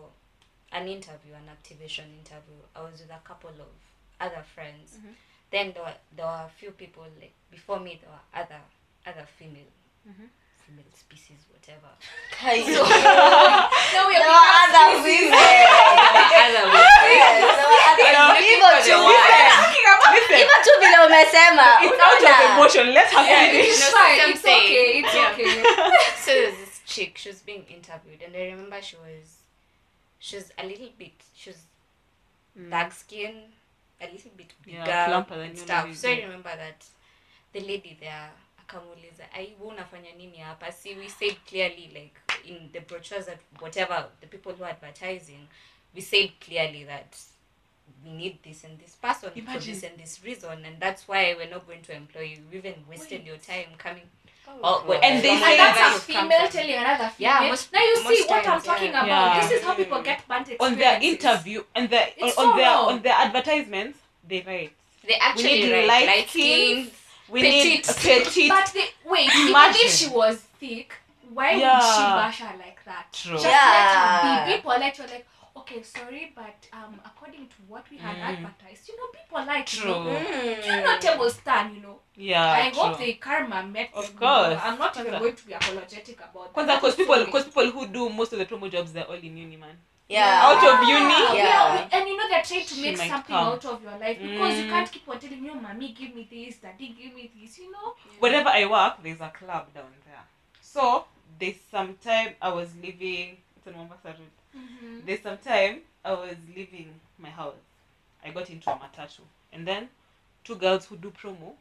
an interview, an activation interview. I was with a couple of other friends. Then there were a few people like before me. There were other female species, whatever. So, there were other women. So there was this chick. She was being interviewed, and I remember she was a little bit. She was dark skinned. A little bit bigger and stuff. So I remember that the lady there, akamuliza, I won't afanya nini hapa. See, we said clearly, like in the brochures that whatever the people who are advertising, we said clearly that we need this and this person for this and this reason, and that's why we're not going to employ you. We even wasted your time coming. And they say that's a female telling another female. Yeah, now you see what I'm talking about. Yeah. This is how people get bad experiences. On their interview and on their advertisements, they write. They actually we need light skin. We need petite. But imagine if she was thick, why would she bash her like that? True. Just let her be. Be polite. You're like, okay, sorry, but according to what we had advertised, you know, people like you're not table stand, you know. Yeah, I hope the karma met. Of course, I'm not even going to be apologetic about that. Because people who do most of the promo jobs, they're all in uni, man. Yeah, out of uni. Yeah, and you know they're trying to make something out of your life because you can't keep on telling your mommy, give me this, daddy, give me this. You know. Yeah. Whenever I work, there's a club down there. So there's some time I was living. It's in Mombasa road. There's some time I was leaving my house. I got into a matatu, and then two girls who do promo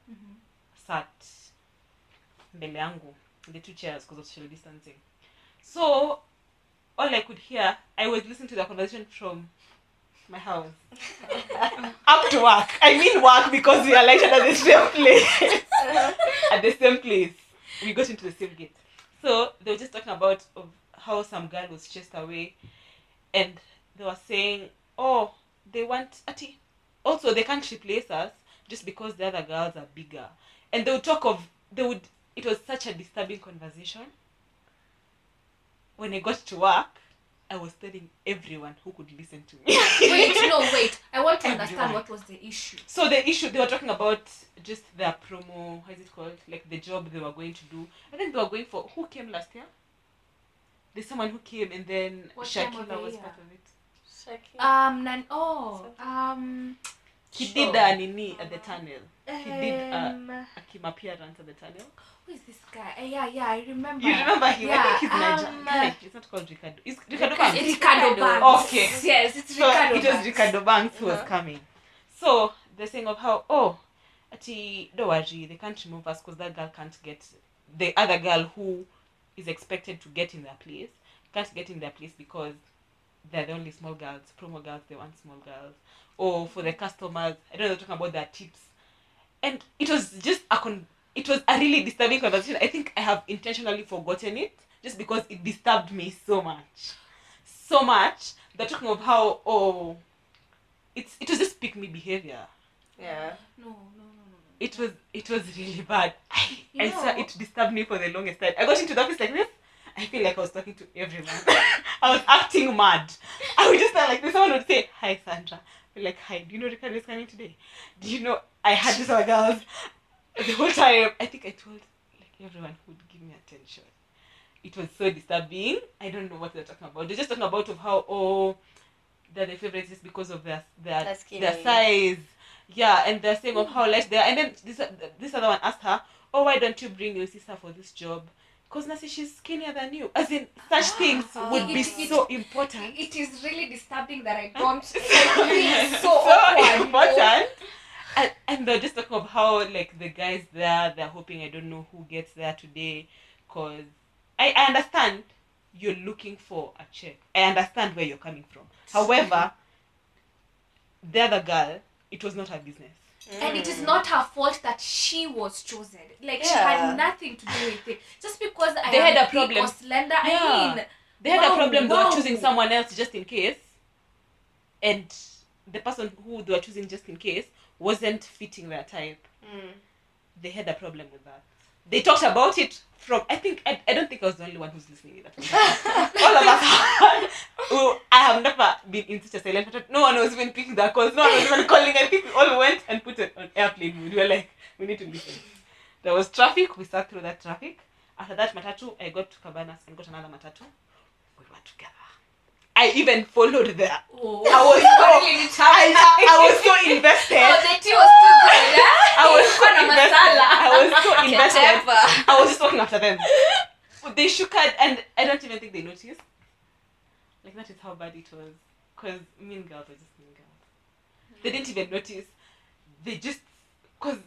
sat mbele yangu in the two chairs because of social distancing. So all I could hear, I was listening to the conversation from my house up to work. I mean work because we are lectured at the same place. At the same place, we got into the same gate. So they were just talking about how some girl was chased away. And they were saying, oh, they want Ati. Also, they can't replace us just because the other girls are bigger. And they would talk of, it was such a disturbing conversation. When I got to work, I was telling everyone who could listen to me. wait, I I want to understand what was the issue. So the issue, they were talking about just their promo, how is it called? Like the job they were going to do. I think they were going for, who came last year? There's someone who came and then what Shakira was part of it. Shakira. He did a nini at the tunnel. He did a Kim appearance at the tunnel. Who is this guy? I remember. You remember him? Yeah, I think he's Nigerian. It's not called Ricardo. It's Ricardo Banks. Ricardo Banks. Okay. Yes, it's Ricardo Banks. It was Ricardo Banks who was coming. So the thing of how, don't worry, they can't remove us because that girl can't get, the other girl who is expected to get in their place, can't get in their place because they're the only small girls, promo girls, they want small girls. Or for the customers, I don't know, talking about their tips. And it was just a really disturbing conversation. I think I have intentionally forgotten it just because it disturbed me so much. So much. They're talking of how, it was just pick me behavior. Yeah. No. It was really bad. I swear it disturbed me for the longest time. I got into the office like this. I feel like I was talking to everyone. I was acting mad. I would just start like this. Someone would say, "Hi, Sandra." I'd be like, "Hi, do you know Ricardo is coming today? Do you know I had these other girls?" The whole time, I think I told like everyone who would give me attention. It was so disturbing. I don't know what they're talking about. They're just talking about of how they're the favorites just because of their size. Yeah, and they're saying of how less they are. And then this other one asked her, "Oh, why don't you bring your sister for this job? Because Nasi, she's skinnier than you." As in, such things would be so important. It is really disturbing that I don't... It's so important. And they're just talking about how, like, the guys there, they're hoping, I don't know who gets there today. Because I understand you're looking for a check. I understand where you're coming from. However, the other girl, it was not her business. And it is not her fault that she was chosen. Like, she had nothing to do with it. Just because they had a problem. Slender, yeah. I mean, they had a problem. They were choosing someone else just in case. And the person who they were choosing just in case wasn't fitting their type. Mm. They had a problem with that. They talked about it from... I think... I don't think I was the only one who's listening to that. All of us had... I have never been in such a silent... No one was even picking that calls. No one was even calling. I think we all went and put it on airplane mode. We were like, we need to listen. There was traffic. We sat through that traffic. After that matatu, I got to Cabanas and got another matatu. We were together. I even followed there. Oh. I was so invested. Oh, the tea was too good. I was so invested. I was just walking after them. They shook her, and I don't even think they noticed. Like, that is how bad it was. Because mean girls are just mean girls. They didn't even notice. They just... Because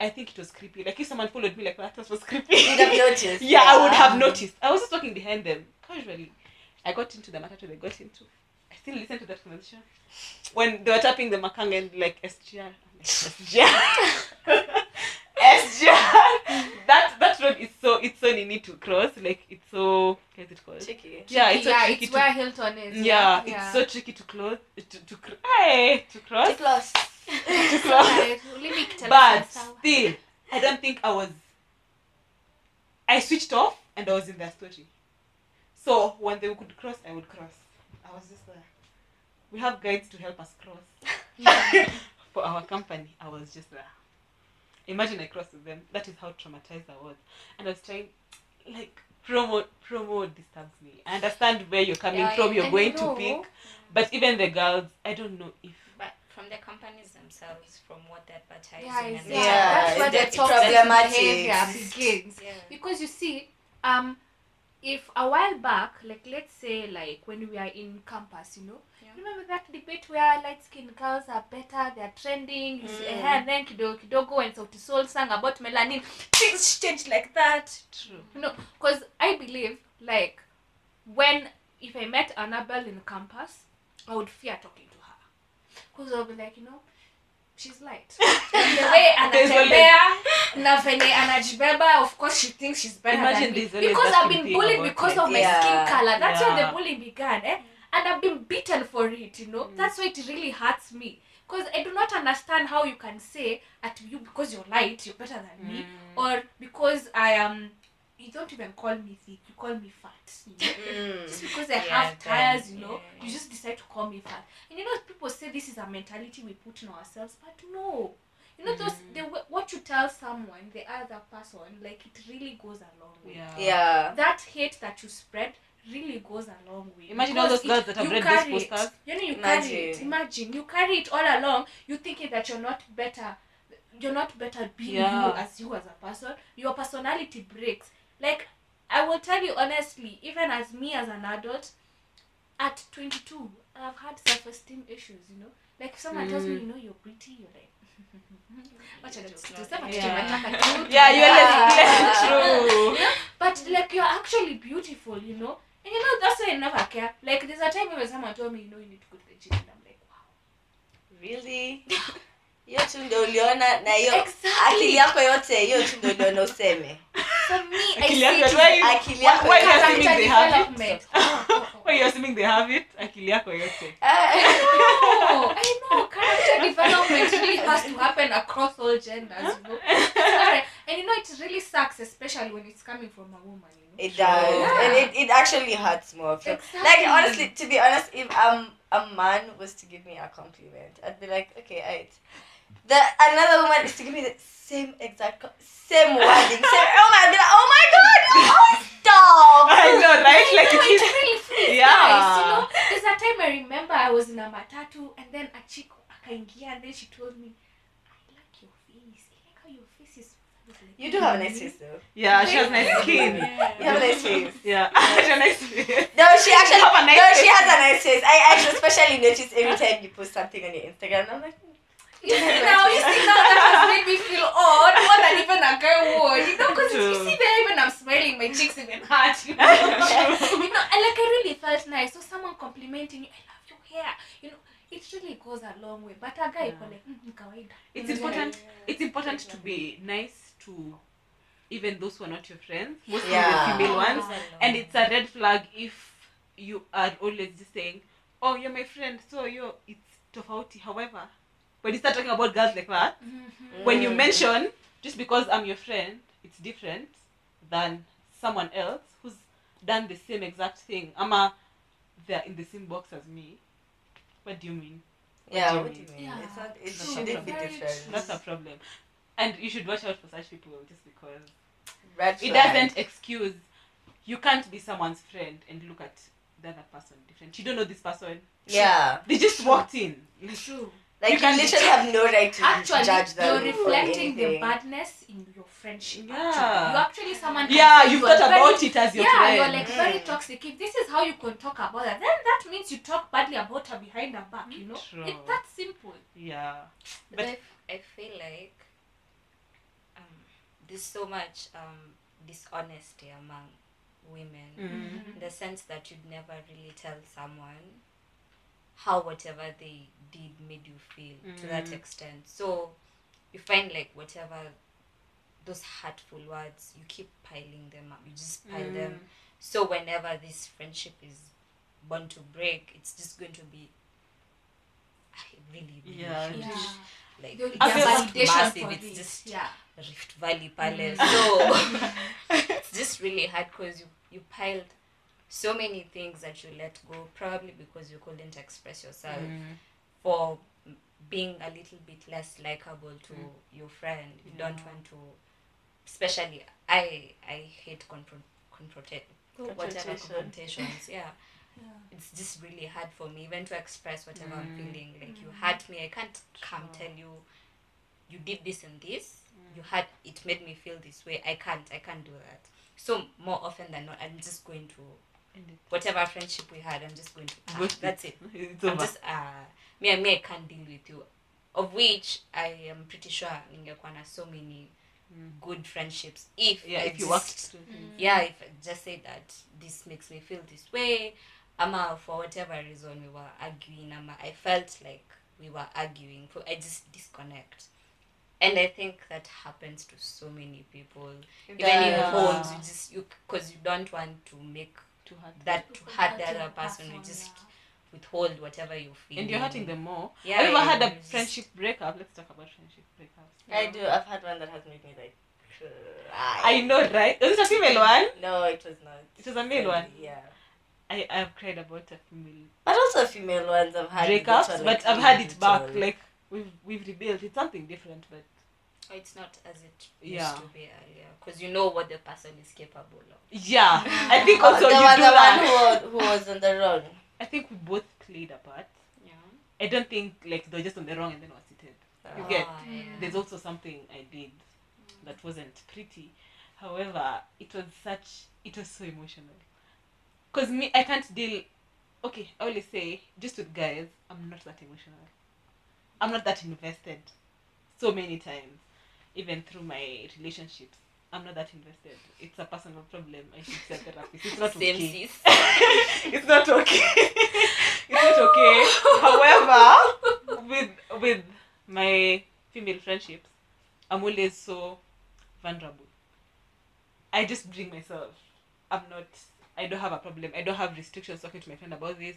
I think it was creepy. Like, if someone followed me like that was creepy. You would have noticed. Yeah, I would have noticed. I was just walking behind them, casually. I got into the matatu they got into. I still listen to that conversation. When they were tapping the makanga and like SGR. That road is so, it's so nini to cross. Like, it's so, what is it called? Tricky. Yeah, it's so tricky. It's where Hilton is. Yeah, it's so tricky to close. To cross. But still, I don't think I switched off and I was in their story. So, when they could cross, I would cross. I was just there. We have guides to help us cross. Yeah. For our company, I was just there. Imagine I crossed with them. That is how traumatized I was. And I was trying, like, promo disturbs me. I understand where you're coming from. You're going to pick. Yeah. But even the girls, I don't know if... But from the companies themselves, from what they're advertising. That's where the problematic behavior begins. Yeah. Because you see, if a while back, like let's say like when we are in campus, you know, remember that debate where light-skinned girls are better, they're trending, and then Kidogo and Sauti Soul sang about melanin, things change like that. True. You know, because I believe like if I met Annabelle in campus, I would fear talking to her. Because I'll be like, you know, she's light. The way anatembea, na vene anajibeba, of course she thinks she's better than me. Because I've been bullied because of my skin color. That's where the bullying began, And I've been beaten for it, you know. That's why it really hurts me. Because I do not understand how you can say because you're light, you're better than me. Or because I am you don't even call me thick, you call me fat. Just because I have tires, you know, you just decide to call me fat. And you know, people say this is a mentality we put in ourselves, but no. You know, what you tell someone, the other person, like, it really goes a long way. Yeah. That hate that you spread really goes a long way. Imagine all those girls that have read those posters. You know, you carry it. Imagine. You carry it all along. You thinking that you're not better. You're not better being you as a person. Your personality breaks. Like, I will tell you honestly, even as me as an adult, at 22, I've had self-esteem issues, you know. Like, if someone tells me, you know, you're pretty, you're like, true. But like, you're actually beautiful, you know. And you know, that's why I never care. Like, there's a time when someone told me, you know, you need to go to the gym, and I'm like, wow, really? Exactly. For me, I see it. Why are you assuming they have it? I know. Character development really has to happen across all genders, you know. And you know, it really sucks, especially when it's coming from a woman, you know? It does. Yeah. And it actually hurts more. Exactly. Like, honestly, to be honest, if a man was to give me a compliment, I'd be like, okay, another woman is to give me the same wording. I'd be like, oh my god, stop! I know, right? Like, it's really free. Yeah. Nice, you know, there's a time I remember I was in a matatu, and then a chick akaingia, and then she told me, I like your face. I like how your face is. You do have a nice face though. Yeah, she has nice skin. You have a nice face. Yeah, she has a nice face. No, she has a nice face. I actually especially notice every time you post something on your Instagram. I'm like, you see now that has made me feel odd, more than even a girl would, you know, because you see there, even I'm smiling, my cheeks even hurt, you know. You know, and like, I really felt nice. So someone complimenting you, I love your hair, you know, it really goes a long way. But a guy, like, kawaida. It's important to be nice to even those who are not your friends, mostly the female ones, and it's a red flag if you are always just saying, oh, you're my friend, so it's tofauti, however. When you start talking about girls like that, when you mention, just because I'm your friend, it's different than someone else who's done the same exact thing. They're in the same box as me. What do you mean? What do you mean? Yeah. It shouldn't be different. That's a problem. And you should watch out for such people just because doesn't excuse. You can't be someone's friend and look at the other person different. You don't know this person. Yeah. They just walked in. It's true. Like, you can literally have no right to judge them. You're reflecting the badness in your friendship. Yeah. You're actually someone. Yeah, you've thought about it as your friend. Yeah, you're like very toxic. If this is how you can talk about her, then that means you talk badly about her behind her back, you know? True. It's that simple. Yeah. But I feel like there's so much dishonesty among women in the sense that you'd never really tell someone how whatever they did made you feel to that extent. So you find like whatever those hurtful words, you keep piling them up. You just pile them. So whenever this friendship is born to break, it's just going to be like it's massive. It's just Rift Valley Palace. So it's just really hard because you piled so many things that you let go, probably because you couldn't express yourself for being a little bit less likable to your friend. You don't want to, especially I hate confrontations. It's just really hard for me even to express whatever I'm feeling. Like you hurt me, I can't come tell you, you did this and this. You hurt, it made me feel this way. I can't do that. So more often than not, I'm just going to. Whatever friendship we had, I'm just going to that's it. I'm just me I can't deal with you. Of which I am pretty sure ningekuwa na so many good friendships if I just say that this makes me feel this way, for whatever reason we were arguing, I felt like we were arguing, I just disconnect. And I think that happens to so many people. Even in homes, you just because you don't want to make hurt the other person, you just withhold whatever you feel. And you're hurting them more. Yeah, have you ever had a friendship breakup? Let's talk about friendship breakups. Yeah. I do. I've had one that has made me like I know, right? Was it a female one? No, it was not. It was a male one? Yeah. I've cried about a female. But also female ones I've had. Breakups, but I've had it back. Like, we've rebuilt. It's something different, but... Oh, it's not as it used to be earlier. Because you know what the person is capable of. Yeah. I think also you do that. The one who was on the wrong. I think we both played a part. Yeah. I don't think, like, they were just on the wrong and then was seated. You get? Yeah. There's also something I did that wasn't pretty. However, it was so emotional. Because me, I can't deal... Okay, I always say, just with guys, I'm not that emotional. I'm not that invested. So many times, even through my relationships, I'm not that invested. It's a personal problem. I should see a therapist. It's not okay. It's not okay. It's not okay. However, with my female friendships, I'm always so vulnerable. I just bring myself. I don't have a problem. I don't have restrictions talking to my friend about this.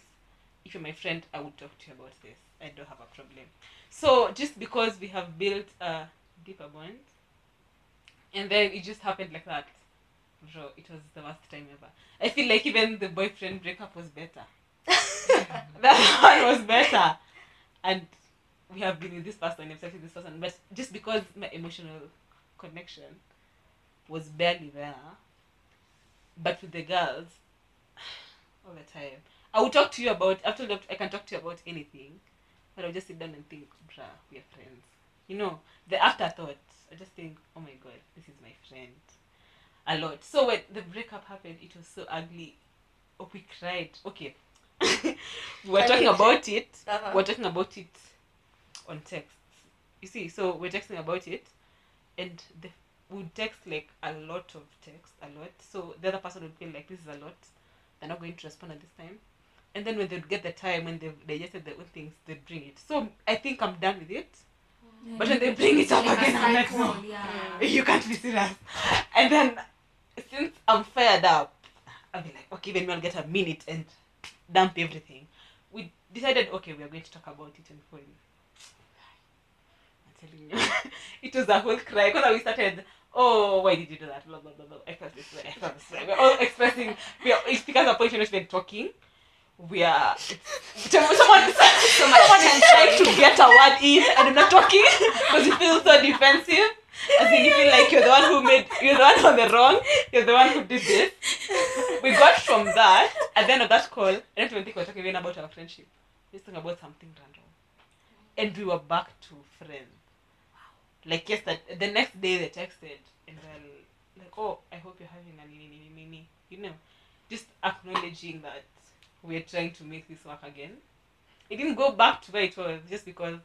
If you're my friend, I would talk to you about this. I don't have a problem. So just because we have built a deeper bond, and then it just happened like that, bro, it was the worst time ever. I feel like even the boyfriend breakup was better. That one was better. And we have been with this person, I've sex with this person, but just because my emotional connection was barely there, but with the girls, all the time, I would talk to you about, I've told you I can talk to you about anything, but I'll just sit down and think, bruh, we are friends. You know, the afterthought, I just think, oh my God, this is my friend. A lot. So when the breakup happened, it was so ugly. Oh, we cried. Okay. we were talking about it. Uh-huh. We were talking about it on text. You see, so we're texting about it, and we'll text like a lot of text, a lot. So the other person would feel like this is a lot. They're not going to respond at this time. And then when they get the time, when they've digested their own things, they bring it. So I think I'm done with it. Yeah, but when they bring it up again, I'm like, no, you can't be serious. And then since I'm fired up, I'll be like, okay, then we'll get a minute and dump everything. We decided, okay, we are going to talk about it and phone. I'm telling you, it was a whole cry. Because we started, oh, why did you do that? Blah, blah, blah, blah. I felt this way. I felt this way. We're all expressing. It's because of point when talking. We are someone is trying to get a word in and I'm not talking because you feel so defensive. As in you feel like you're the one on the wrong, you're the one who did this. We got from that at the end of that call, I don't even think we were talking even about our friendship. We were talking about something random. And we were back to friends. Like yesterday, the next day they texted and then like, oh, I hope you're having a nini. You know. Just acknowledging that we're trying to make this work again. It didn't go back to where it was just because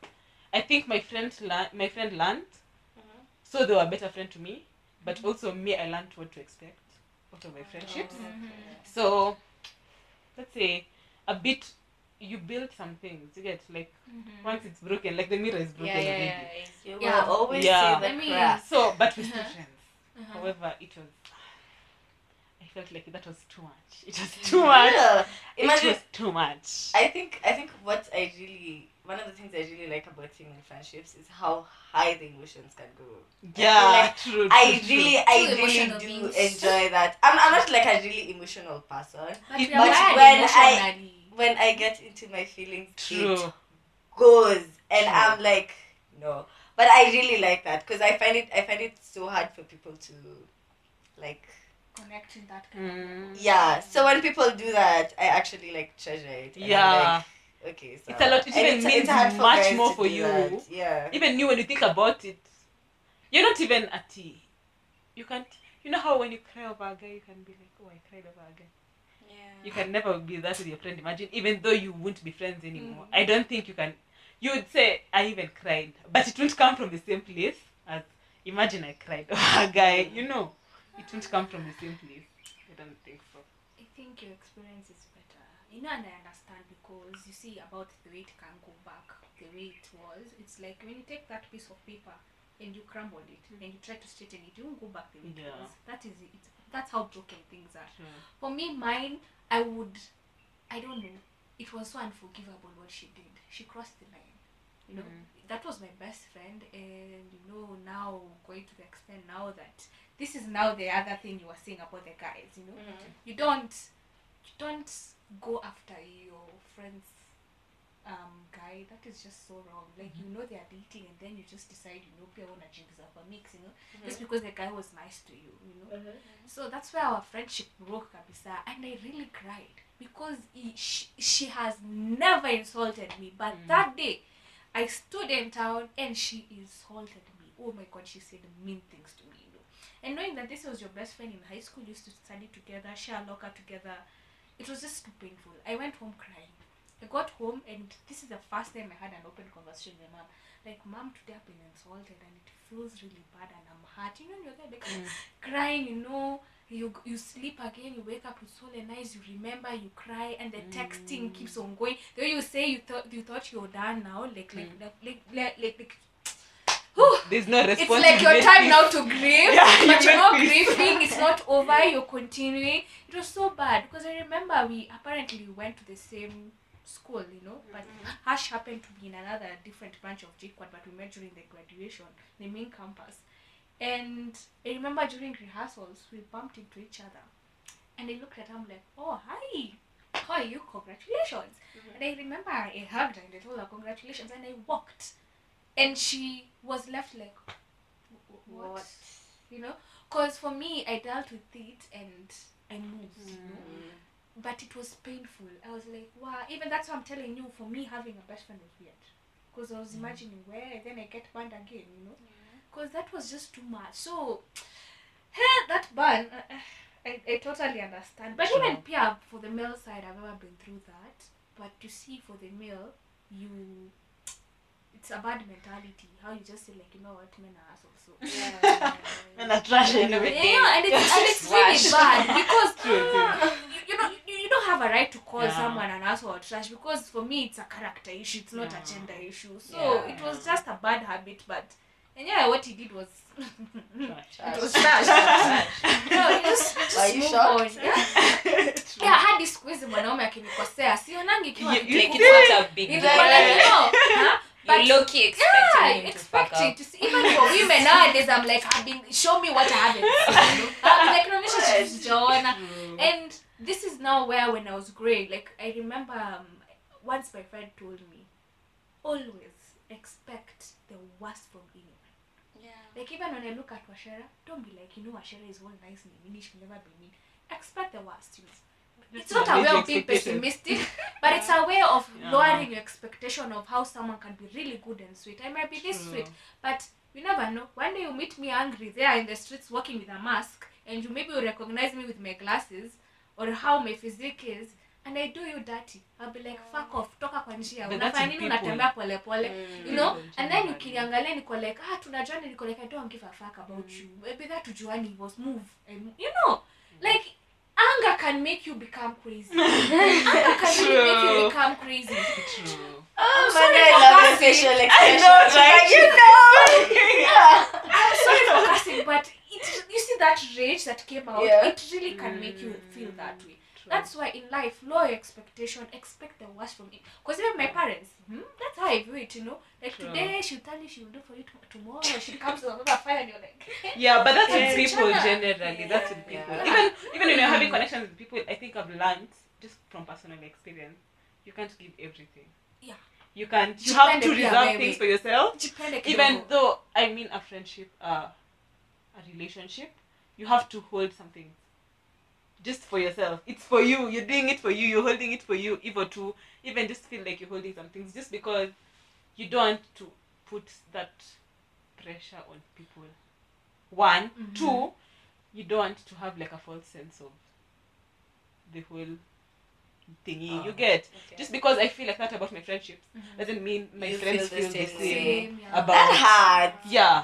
I think my friend learned, so they were a better friend to me, but also me, I learned what to expect out of my friendships. Mm-hmm. So let's say a bit, you build some things, you get like once it's broken, like the mirror is broken already. Yeah, always say that. So, but we're still friends. Uh-huh. However, it was. I felt like that was too much. It was too much. Yeah. Imagine, it was too much. I think what I really, one of the things I really like about female friendships is how high the emotions can go. Yeah, like true. I really do enjoy that. I'm not like a really emotional person, but when I get into my feelings, it goes, and I'm like no. But I really like that because I find it so hard for people to like. Connecting that kind of thing. Yeah, so when people do that, I actually like treasure it. And yeah. I'm like, okay, so. It's a lot. It even means much more for you. That. Yeah. Even you, when you think about it, you're not even a tea. You can't. You know how when you cry over a guy, you can be like, oh, I cried over a guy. Yeah. You can never be that with your friend. Imagine, even though you won't be friends anymore. I don't think you can. You would say, I even cried, but it won't come from the same place as imagine I cried over a guy. You know. It won't come from the same place. I don't think so. I think your experience is better. You know, and I understand because you see about the way it can go back, the way it was. It's like when you take that piece of paper and you crumble it and you try to straighten it, you won't go back the way it was. That is it. That's how broken things are. Sure. For me, mine, I don't know. It was so unforgivable what she did. She crossed the line. you know, that was my best friend, and you know, now going to the extent now that this is now the other thing you were saying about the guys, you know, you don't go after your friend's guy. That is just so wrong. Like, you know, they are dating, and then you just decide, you know, pia wanna jinx up a mix, you know, just because the guy was nice to you, you know. So that's where our friendship broke kabisa, and I really cried because she has never insulted me, but that day I stood in town and she insulted me. Oh my God, she said mean things to me, you know. And knowing that this was your best friend in high school, you used to study together, share locker together, it was just too painful. I went home crying. I got home, and this is the first time I had an open conversation with my mom. Like, Mom, today I've been insulted and it feels really bad and I'm hurt. You know, you're there like crying, you know, you sleep again, you wake up, you solemnize, you remember, you cry, and the texting keeps on going. Then you say you thought you were done now, like whew. There's no response. It's like your time now to grieve, but you're not grieving. It's not over. You're continuing. It was so bad because I remember we apparently went to the same school, you know, but Ash happened to be in another different branch of JQuad, but we met during the graduation, the main campus. And I remember during rehearsals we bumped into each other, and I looked at her, I'm like, oh, hi, how are you? Congratulations. And I remember I hugged her and I told her congratulations, and I walked, and she was left like, what? You know, because for me, I dealt with it and I moved, you know. But it was painful. I was like, wow. Even that's what I'm telling you, for me, having a best friend was weird. Because I was imagining where, then I get banned again, you know. Because that was just too much. So, that ban, I totally understand. But even Pia, for the male side, I've never been through that. But you see, for the male, it's a bad mentality. How you just say, like, you know what, men are assholes. So, men are trash and everything. Yeah, and it's really bad. Because, you don't have a right to call someone an asshole or trash, because for me it's a character issue, it's not a gender issue. So it was just a bad habit, but what he did was trash. It was trash. No, it was just move on. Yeah, hadi siku hizi mwanaume akinikosea sionangi kiwa a big deal. But you low-key expecting to see. Even for women nowadays, I'm like, show me what I haven't seen. I'm like, no, this is John. And this is now where, when I was growing, like, I remember once my friend told me, always expect the worst from anyone. Yeah. Like, even when I look at Asherah, don't be like, you know, Asherah is one nice name, she will never be mean. Expect the worst, you know. It's not a way of being pessimistic, but it's a way of lowering your expectation of how someone can be really good and sweet. I might be this sweet, but you never know. One day you meet me angry there in the streets walking with a mask, and you maybe recognize me with my glasses or how my physique is, and I do you dirty. I'll be like, fuck off, toka kwa njia, unafanya nini, unatembea pole pole, you know. And then ukiniangalia niko like, tunajuana, niko like, I don't give a fuck about you. Maybe that tujuani was move, and you know, like, anger can make you become crazy. Anger can really make you become crazy. True. Oh, man, I love the facial expression. I know, right? You know. I'm sorry for cursing, but you see that rage that came out, it really can make you feel that way. True. That's why in life, lower your expectation, expect the worst from it. Because even my parents, that's how I view it, you know. Like, today she'll tell you she will do for you tomorrow. She comes over fire and you're like... Yeah, but that's with people generally. Yeah. That's with people. Yeah. Even when you're having connections with people, I think I've learned, just from personal experience, you can't give everything. Yeah. You can't. You have to reserve things for yourself. Even though, I mean, a friendship, a relationship, you have to hold something just for yourself. It's for you. You're doing it for you. You're holding it for you. Even just feel like you're holding some things just because you don't want to put that pressure on people. One. Two, you don't want to have like a false sense of the whole thingy. You get. Okay. Just because I feel like that about my friendships doesn't mean my friends feel the same about that. Hard. Yeah.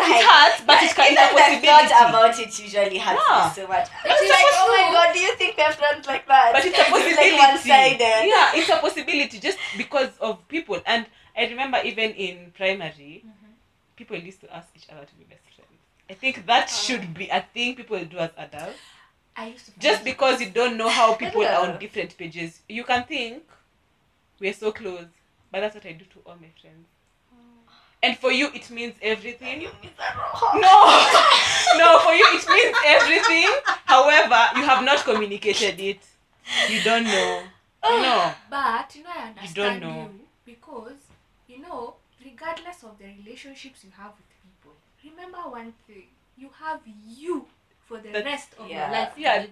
It hurts, but it's kind of possibility. Thought about it usually hurts me so much. It's like, oh my God, do you think they're friends like that? But it's a possibility. Like one-sided. Yeah, it's a possibility just because of people. And I remember even in primary, people used to ask each other to be best friends. I think that should be a thing people do as adults. Just because you don't know how people are on different pages, you can think we're so close, But that's what I do to all my friends. And for you, it means everything. No, for you, it means everything. However, you have not communicated it. You don't know. No. But, you know, I understand you. Because, you know, regardless of the relationships you have with people, remember one thing. You have you for the rest of your life. Yeah.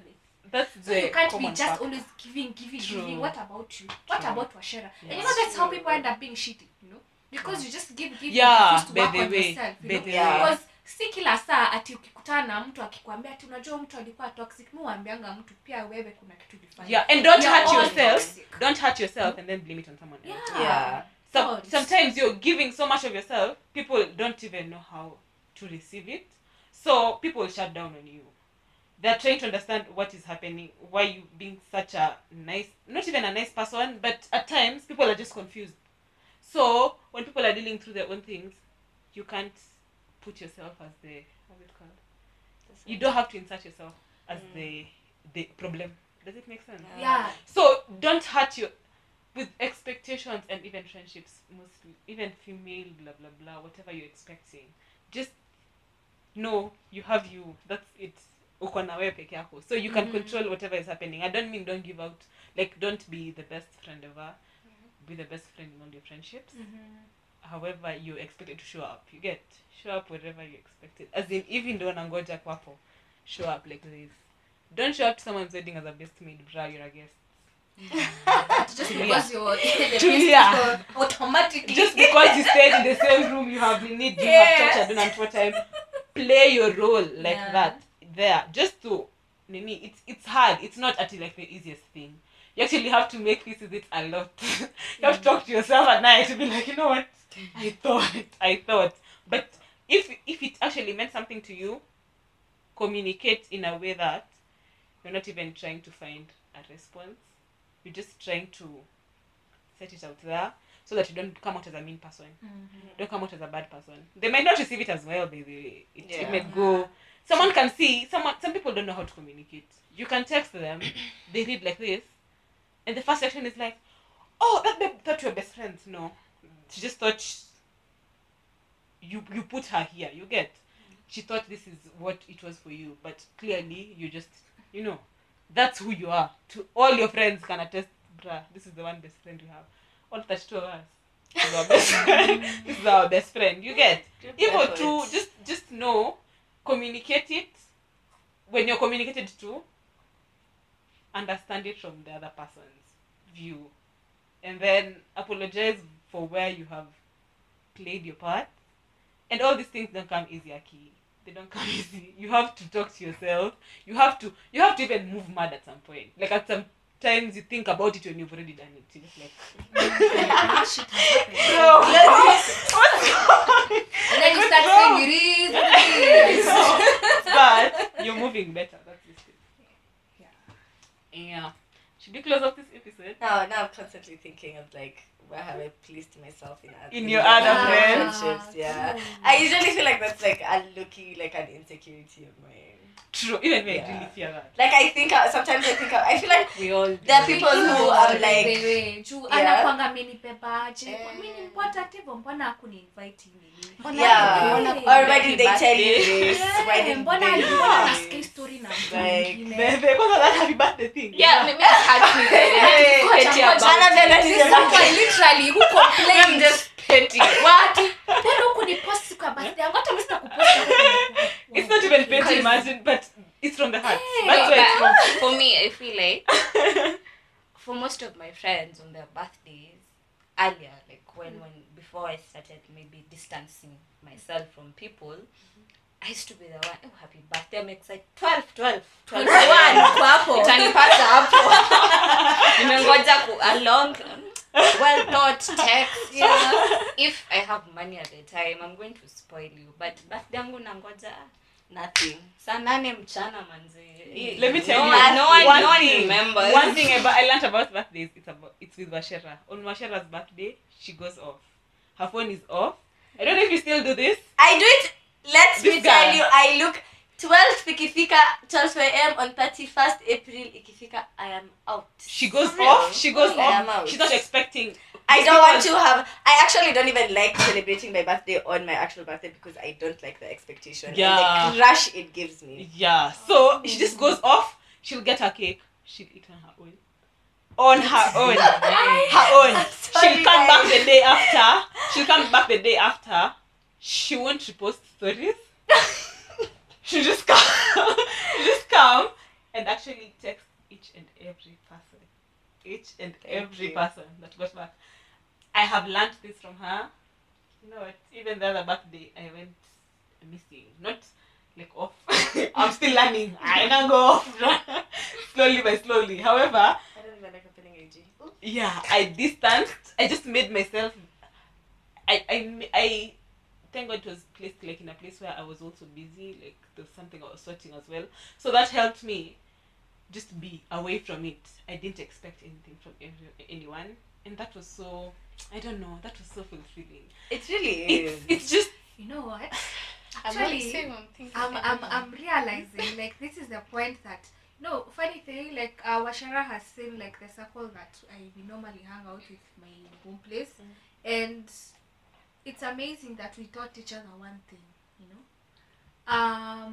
That's so you can't be just always giving. True. Giving. What about you? What about Washera? Yes. And you know that's how people end up being shitty, you know? Because you just give to work on yourself, you know? Because si kila saa ati ukikutana na mtu akikwambia ati unajua mtu alikuwa toxic, muambianga mtu pia wewe kuna kitu difanya. Yeah, and don't hurt yourself. Toxic. Don't hurt yourself and then blame it on someone else. Yeah. So, sometimes you're giving so much of yourself, people don't even know how to receive it. So, people shut down on you. They're trying to understand what is happening, why you being such a nice, not even a nice person, but at times people are just confused. So when people are dealing through their own things, you can't put yourself as the, what's it called? You don't have to insert yourself as the problem. Does it make sense? Yeah. So don't hurt you with expectations and even friendships, mostly, even female, blah, blah, blah, whatever you're expecting. Just know you have you, that's it. So you can control whatever is happening. I don't mean don't give out, like don't be the best friend ever. Be the best friend in all your friendships. However, you're expected to show up. You get show up wherever you expect it. As in, even though nangoja kwako, show up like this. Don't show up to someone's wedding as a best maid, bruh, you're a guest. Just because you're Julia, automatically. Just because you stayed in the same room, you have need, you have torture, don't have time. Play your role like that. There, just to Nini, it's hard. It's not actually like the easiest thing. You actually have to make peace with it a lot. You have to talk to yourself at night to be like, you know what? I thought. But if it actually meant something to you, communicate in a way that you're not even trying to find a response. You're just trying to set it out there so that you don't come out as a mean person. Don't come out as a bad person. They might not receive it as well, it might go. Someone can see, some people don't know how to communicate. You can text them, they read like this, and the first reaction is like, oh, that babe thought you were best friends. No, she just thought you put her here, you get. She thought this is what it was for you, but clearly you just, you know, that's who you are. To all your friends can attest, bruh, this is the one best friend you have. All 32 of us. This is our best friend. This is our best friend, you get. Even to, just know. Communicate it when you're communicated to, understand it from the other person's view, and then apologize for where you have played your part. And all these things don't come easy, Aki. They don't come easy. You have to talk to yourself. You have to even move mad at some point. Like at some times you think about it when you've already done it. You're just like, and then you start saying it is. But you're moving better. That's it. Yeah. Should we close off this episode? No, now I'm constantly thinking of like, where have I pleased myself in your other friendships? Yeah. I usually feel like that's like a looking like an insecurity of mine. True. Even me, I really feel that. Like I feel like we all. There are people who are like. Or why did they tell you this? Why did they? Because that happy birthday thing. Yeah, maybe I literally who complained. Petty. What? It's not even petty, imagine, but it's from the heart. That's why it's from. For me, I feel like for most of my friends on their birthdays earlier, like when before I started maybe distancing myself from people, I used to be the one, oh, happy birthday, I'm excited. 12, 1, a long well thought text. Yeah. If I have money at the time, I'm going to spoil you. But birthday yangu nangoja nothing. Saa nane mchana manzi. Let me tell you. No one remembers. One thing I learned about birthdays, it's with Mashara. On Mashara's birthday, she goes off. Her phone is off. I don't know if you still do this. I do it. Let me tell you, I look 12th ikifika 12 a.m. on 31st April ikifika I am out. She goes off. She goes off. She's not expecting I don't want to have. I actually don't even like celebrating my birthday on my actual birthday because I don't like the expectation. Yeah. And the crush it gives me. Yeah. So she just goes off. She'll get her cake. She'll eat on her own. On her own. She'll come back the day after. She won't repost stories. She'll just come. And actually text each and every person. Person that got back. I have learned this from her. You know what? Even the other birthday, I went missing. Not like off. I'm still learning. I don't go off. Slowly by slowly. However, I don't even like opening AG. Yeah, I distanced. I just made myself. I thank God it was placed like in a place where I was also busy. Like there was something I was sorting as well. So that helped me. Just be away from it. I didn't expect anything from anyone, and that was so. I don't know. That was so fulfilling. It really is. It's just. You know what? Actually, I'm realizing like this is the point that funny thing like Washara has seen like the circle that I normally hang out with my home place, and it's amazing that we taught each other one thing. You know.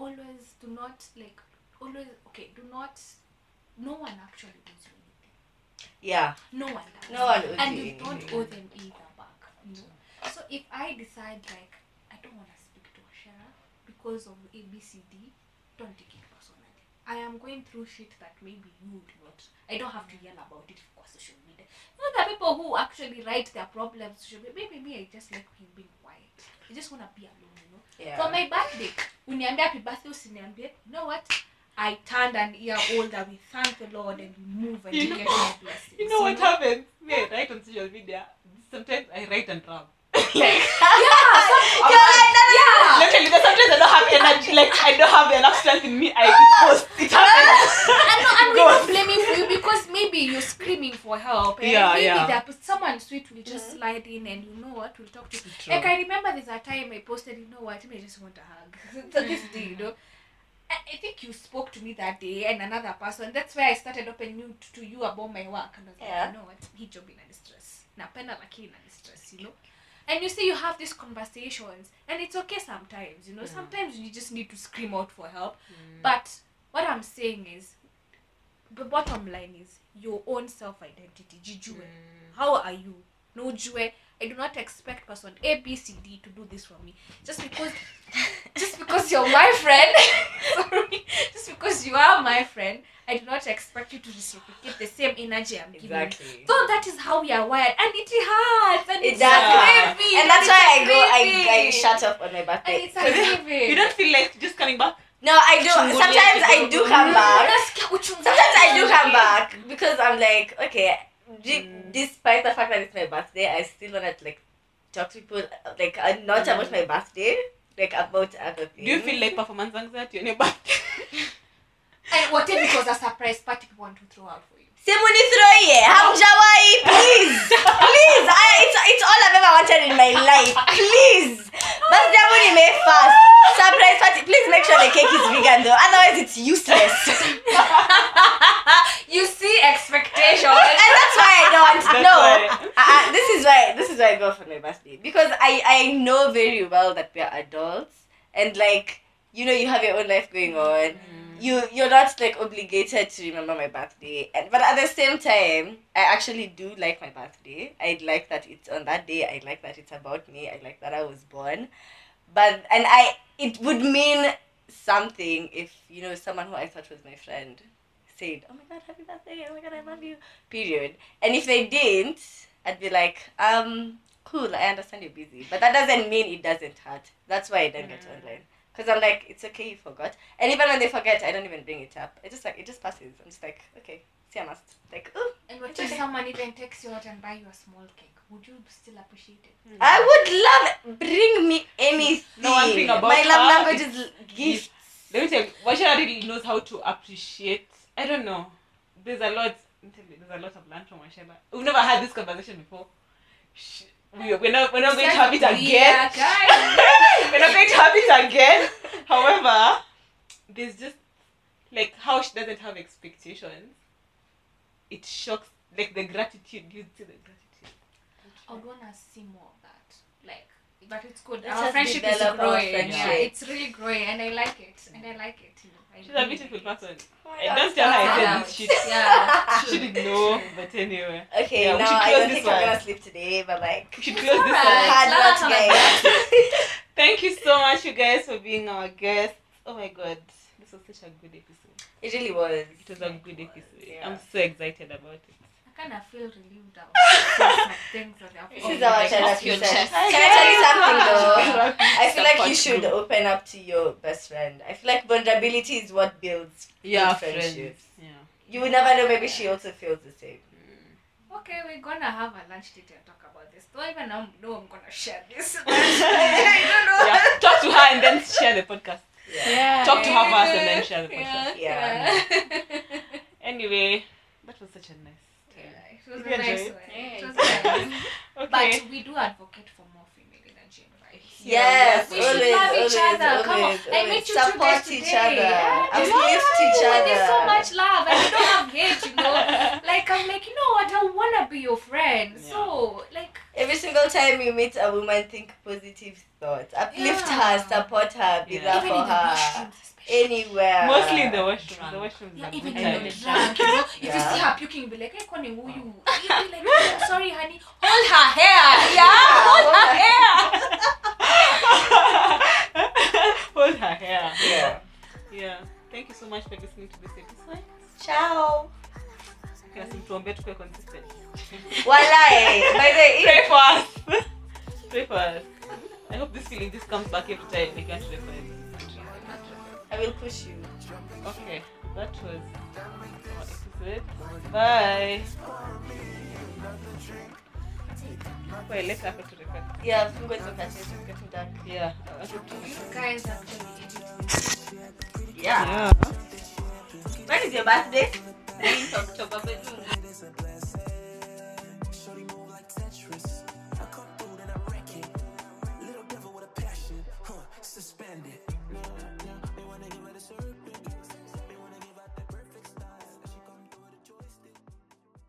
Always do not like always okay do not no one actually owes you anything. Yeah. No one does. And you don't owe them either back. You know? So if I decide like I don't want to speak to Asherah because of ABCD, don't take it personally. I am going through shit that maybe you would not. I don't have to yell about it for social media. You know the people who actually write their problems social media, maybe me I just like him being quiet. I just wanna be alone. Yeah. For my birthday, you know what? I turned an ear older. We thank the Lord and we move and we get more blessings. You know what happens? Me, I write on social media. Sometimes I write and rap. Literally, sometimes I don't have energy. Like I don't have enough strength in me. I post it happens. And we're not blaming you because maybe you're screaming for help. And someone sweet will just slide in and you know what, we'll talk to you. Like I remember there's a time I posted, you know what, I just want a hug. So this day, I think you spoke to me that day and another person. That's where I started opening to you about my work. And I was like, you know what, he job in a distress. You know. And you see, you have these conversations, and it's okay sometimes, you know. Yeah. Sometimes you just need to scream out for help. Mm. But what I'm saying is, the bottom line is your own self-identity. Jijue, how are you? No jue. I do not expect person A, B, C, D to do this for me. Just because you're my friend. Sorry. Just because you are my friend, I do not expect you to reciprocate the same energy I'm giving. Exactly. So that is how we are wired, and it hurts, and it's crazy, and that's why I shut up on my birthday. And it's you don't feel like just coming back. No, I do. Sometimes I do come back. Because I'm like, okay. Despite the fact that it's my birthday, I still wanna like talk to people like not about my birthday, like about other things. Do you feel like performance anxiety on your birthday? And what if it was a surprise party people want to throw out for you? Hamjawai, please, please. It's all I've ever wanted in my life. Please, birthday money may fast. Surprise party. Please make sure the cake is vegan though. Otherwise, it's useless. You see expectations, and that's why I don't. This is why I go for my birthday because I know very well that we are adults and like you have your own life going on. You're not like obligated to remember my birthday, but at the same time, I actually do like my birthday. I like that it's on that day. I like that it's about me. I like that I was born, it would mean something if someone who I thought was my friend said, "Oh my God, happy birthday! Oh my God, I love you." Period. And if they didn't, I'd be like, cool. I understand you're busy, but that doesn't mean it doesn't hurt. That's why I don't get online. Because I'm like, it's okay, you forgot. And even when they forget, I don't even bring it up. It's just like, it just passes. I'm just like, okay, see, I must. Like, oh. And what if someone even takes you out and buy you a small cake? Would you still appreciate it? Mm. I would love it. Bring me anything. No one thing about my love language is gifts. Let me tell you, Washara really knows how to appreciate. I don't know. There's a lot I've learned from Washara. We've never had this conversation before. We're not going to have it again. We're not going to have it again. However, there's just like how she doesn't have expectations. It shocks Like the gratitude, you see the gratitude. I would want to see more of that. Like, but it's good. Our friendship is growing. Yeah, it's really growing, and I like it. And I like it. You know, she's a beautiful person. And don't tell her I said this shit. Yeah, she didn't know. But anyway. Okay, yeah, now I don't think I'm gonna sleep today. But like, we should close this one. Hard work, guys. Thank you so much, you guys, for being our guests. Oh my God, this was such a good episode. It really was. It was a good episode. Yeah. I'm so excited about it. I kind of feel relieved now. This is our challenge. Can I tell you something though? I feel like you should open up to your best friend. I feel like vulnerability is what builds friendships. Yeah. You will never know. Maybe she also feels the same. Okay, we're gonna have a lunch date and talk about this. Don't even know I'm gonna share this. I don't know. Yeah. Talk to her and then share the podcast. Yeah. Talk to her first and then share the podcast. Yeah. Anyway, that was such a nice. It was a nice one. Yeah. It was nice. Okay. But we do advocate for more female energy and vibes. Yes, we should love each other. Come on, I met you today. Support each other. Uplift each other. There's so much love, and we don't have hate. You know, like I'm like, you know what? I wanna be your friend. Yeah. So like every single time you meet a woman, think positive thoughts. Uplift her, support her, be there for her. Anywhere. Mostly in the washroom. The washroom is even in the drunk, you know. If you see her puking, you'll be like, I you. You'll be like, oh, sorry, honey. Hold her hair. Hold her hair. Hold her hair. Yeah. Thank you so much for listening to this episode. Ciao. You guys to be consistent. Wallahi. By the way, pray for us. Pray for us. I hope this feeling just comes back every time we can't pray for it. I will push you. Okay, that was it. Bye. Wait, let's have to record. Yeah, I'm going to cut it. It's getting dark. Yeah. Guys, yeah. When is your birthday? 9th October.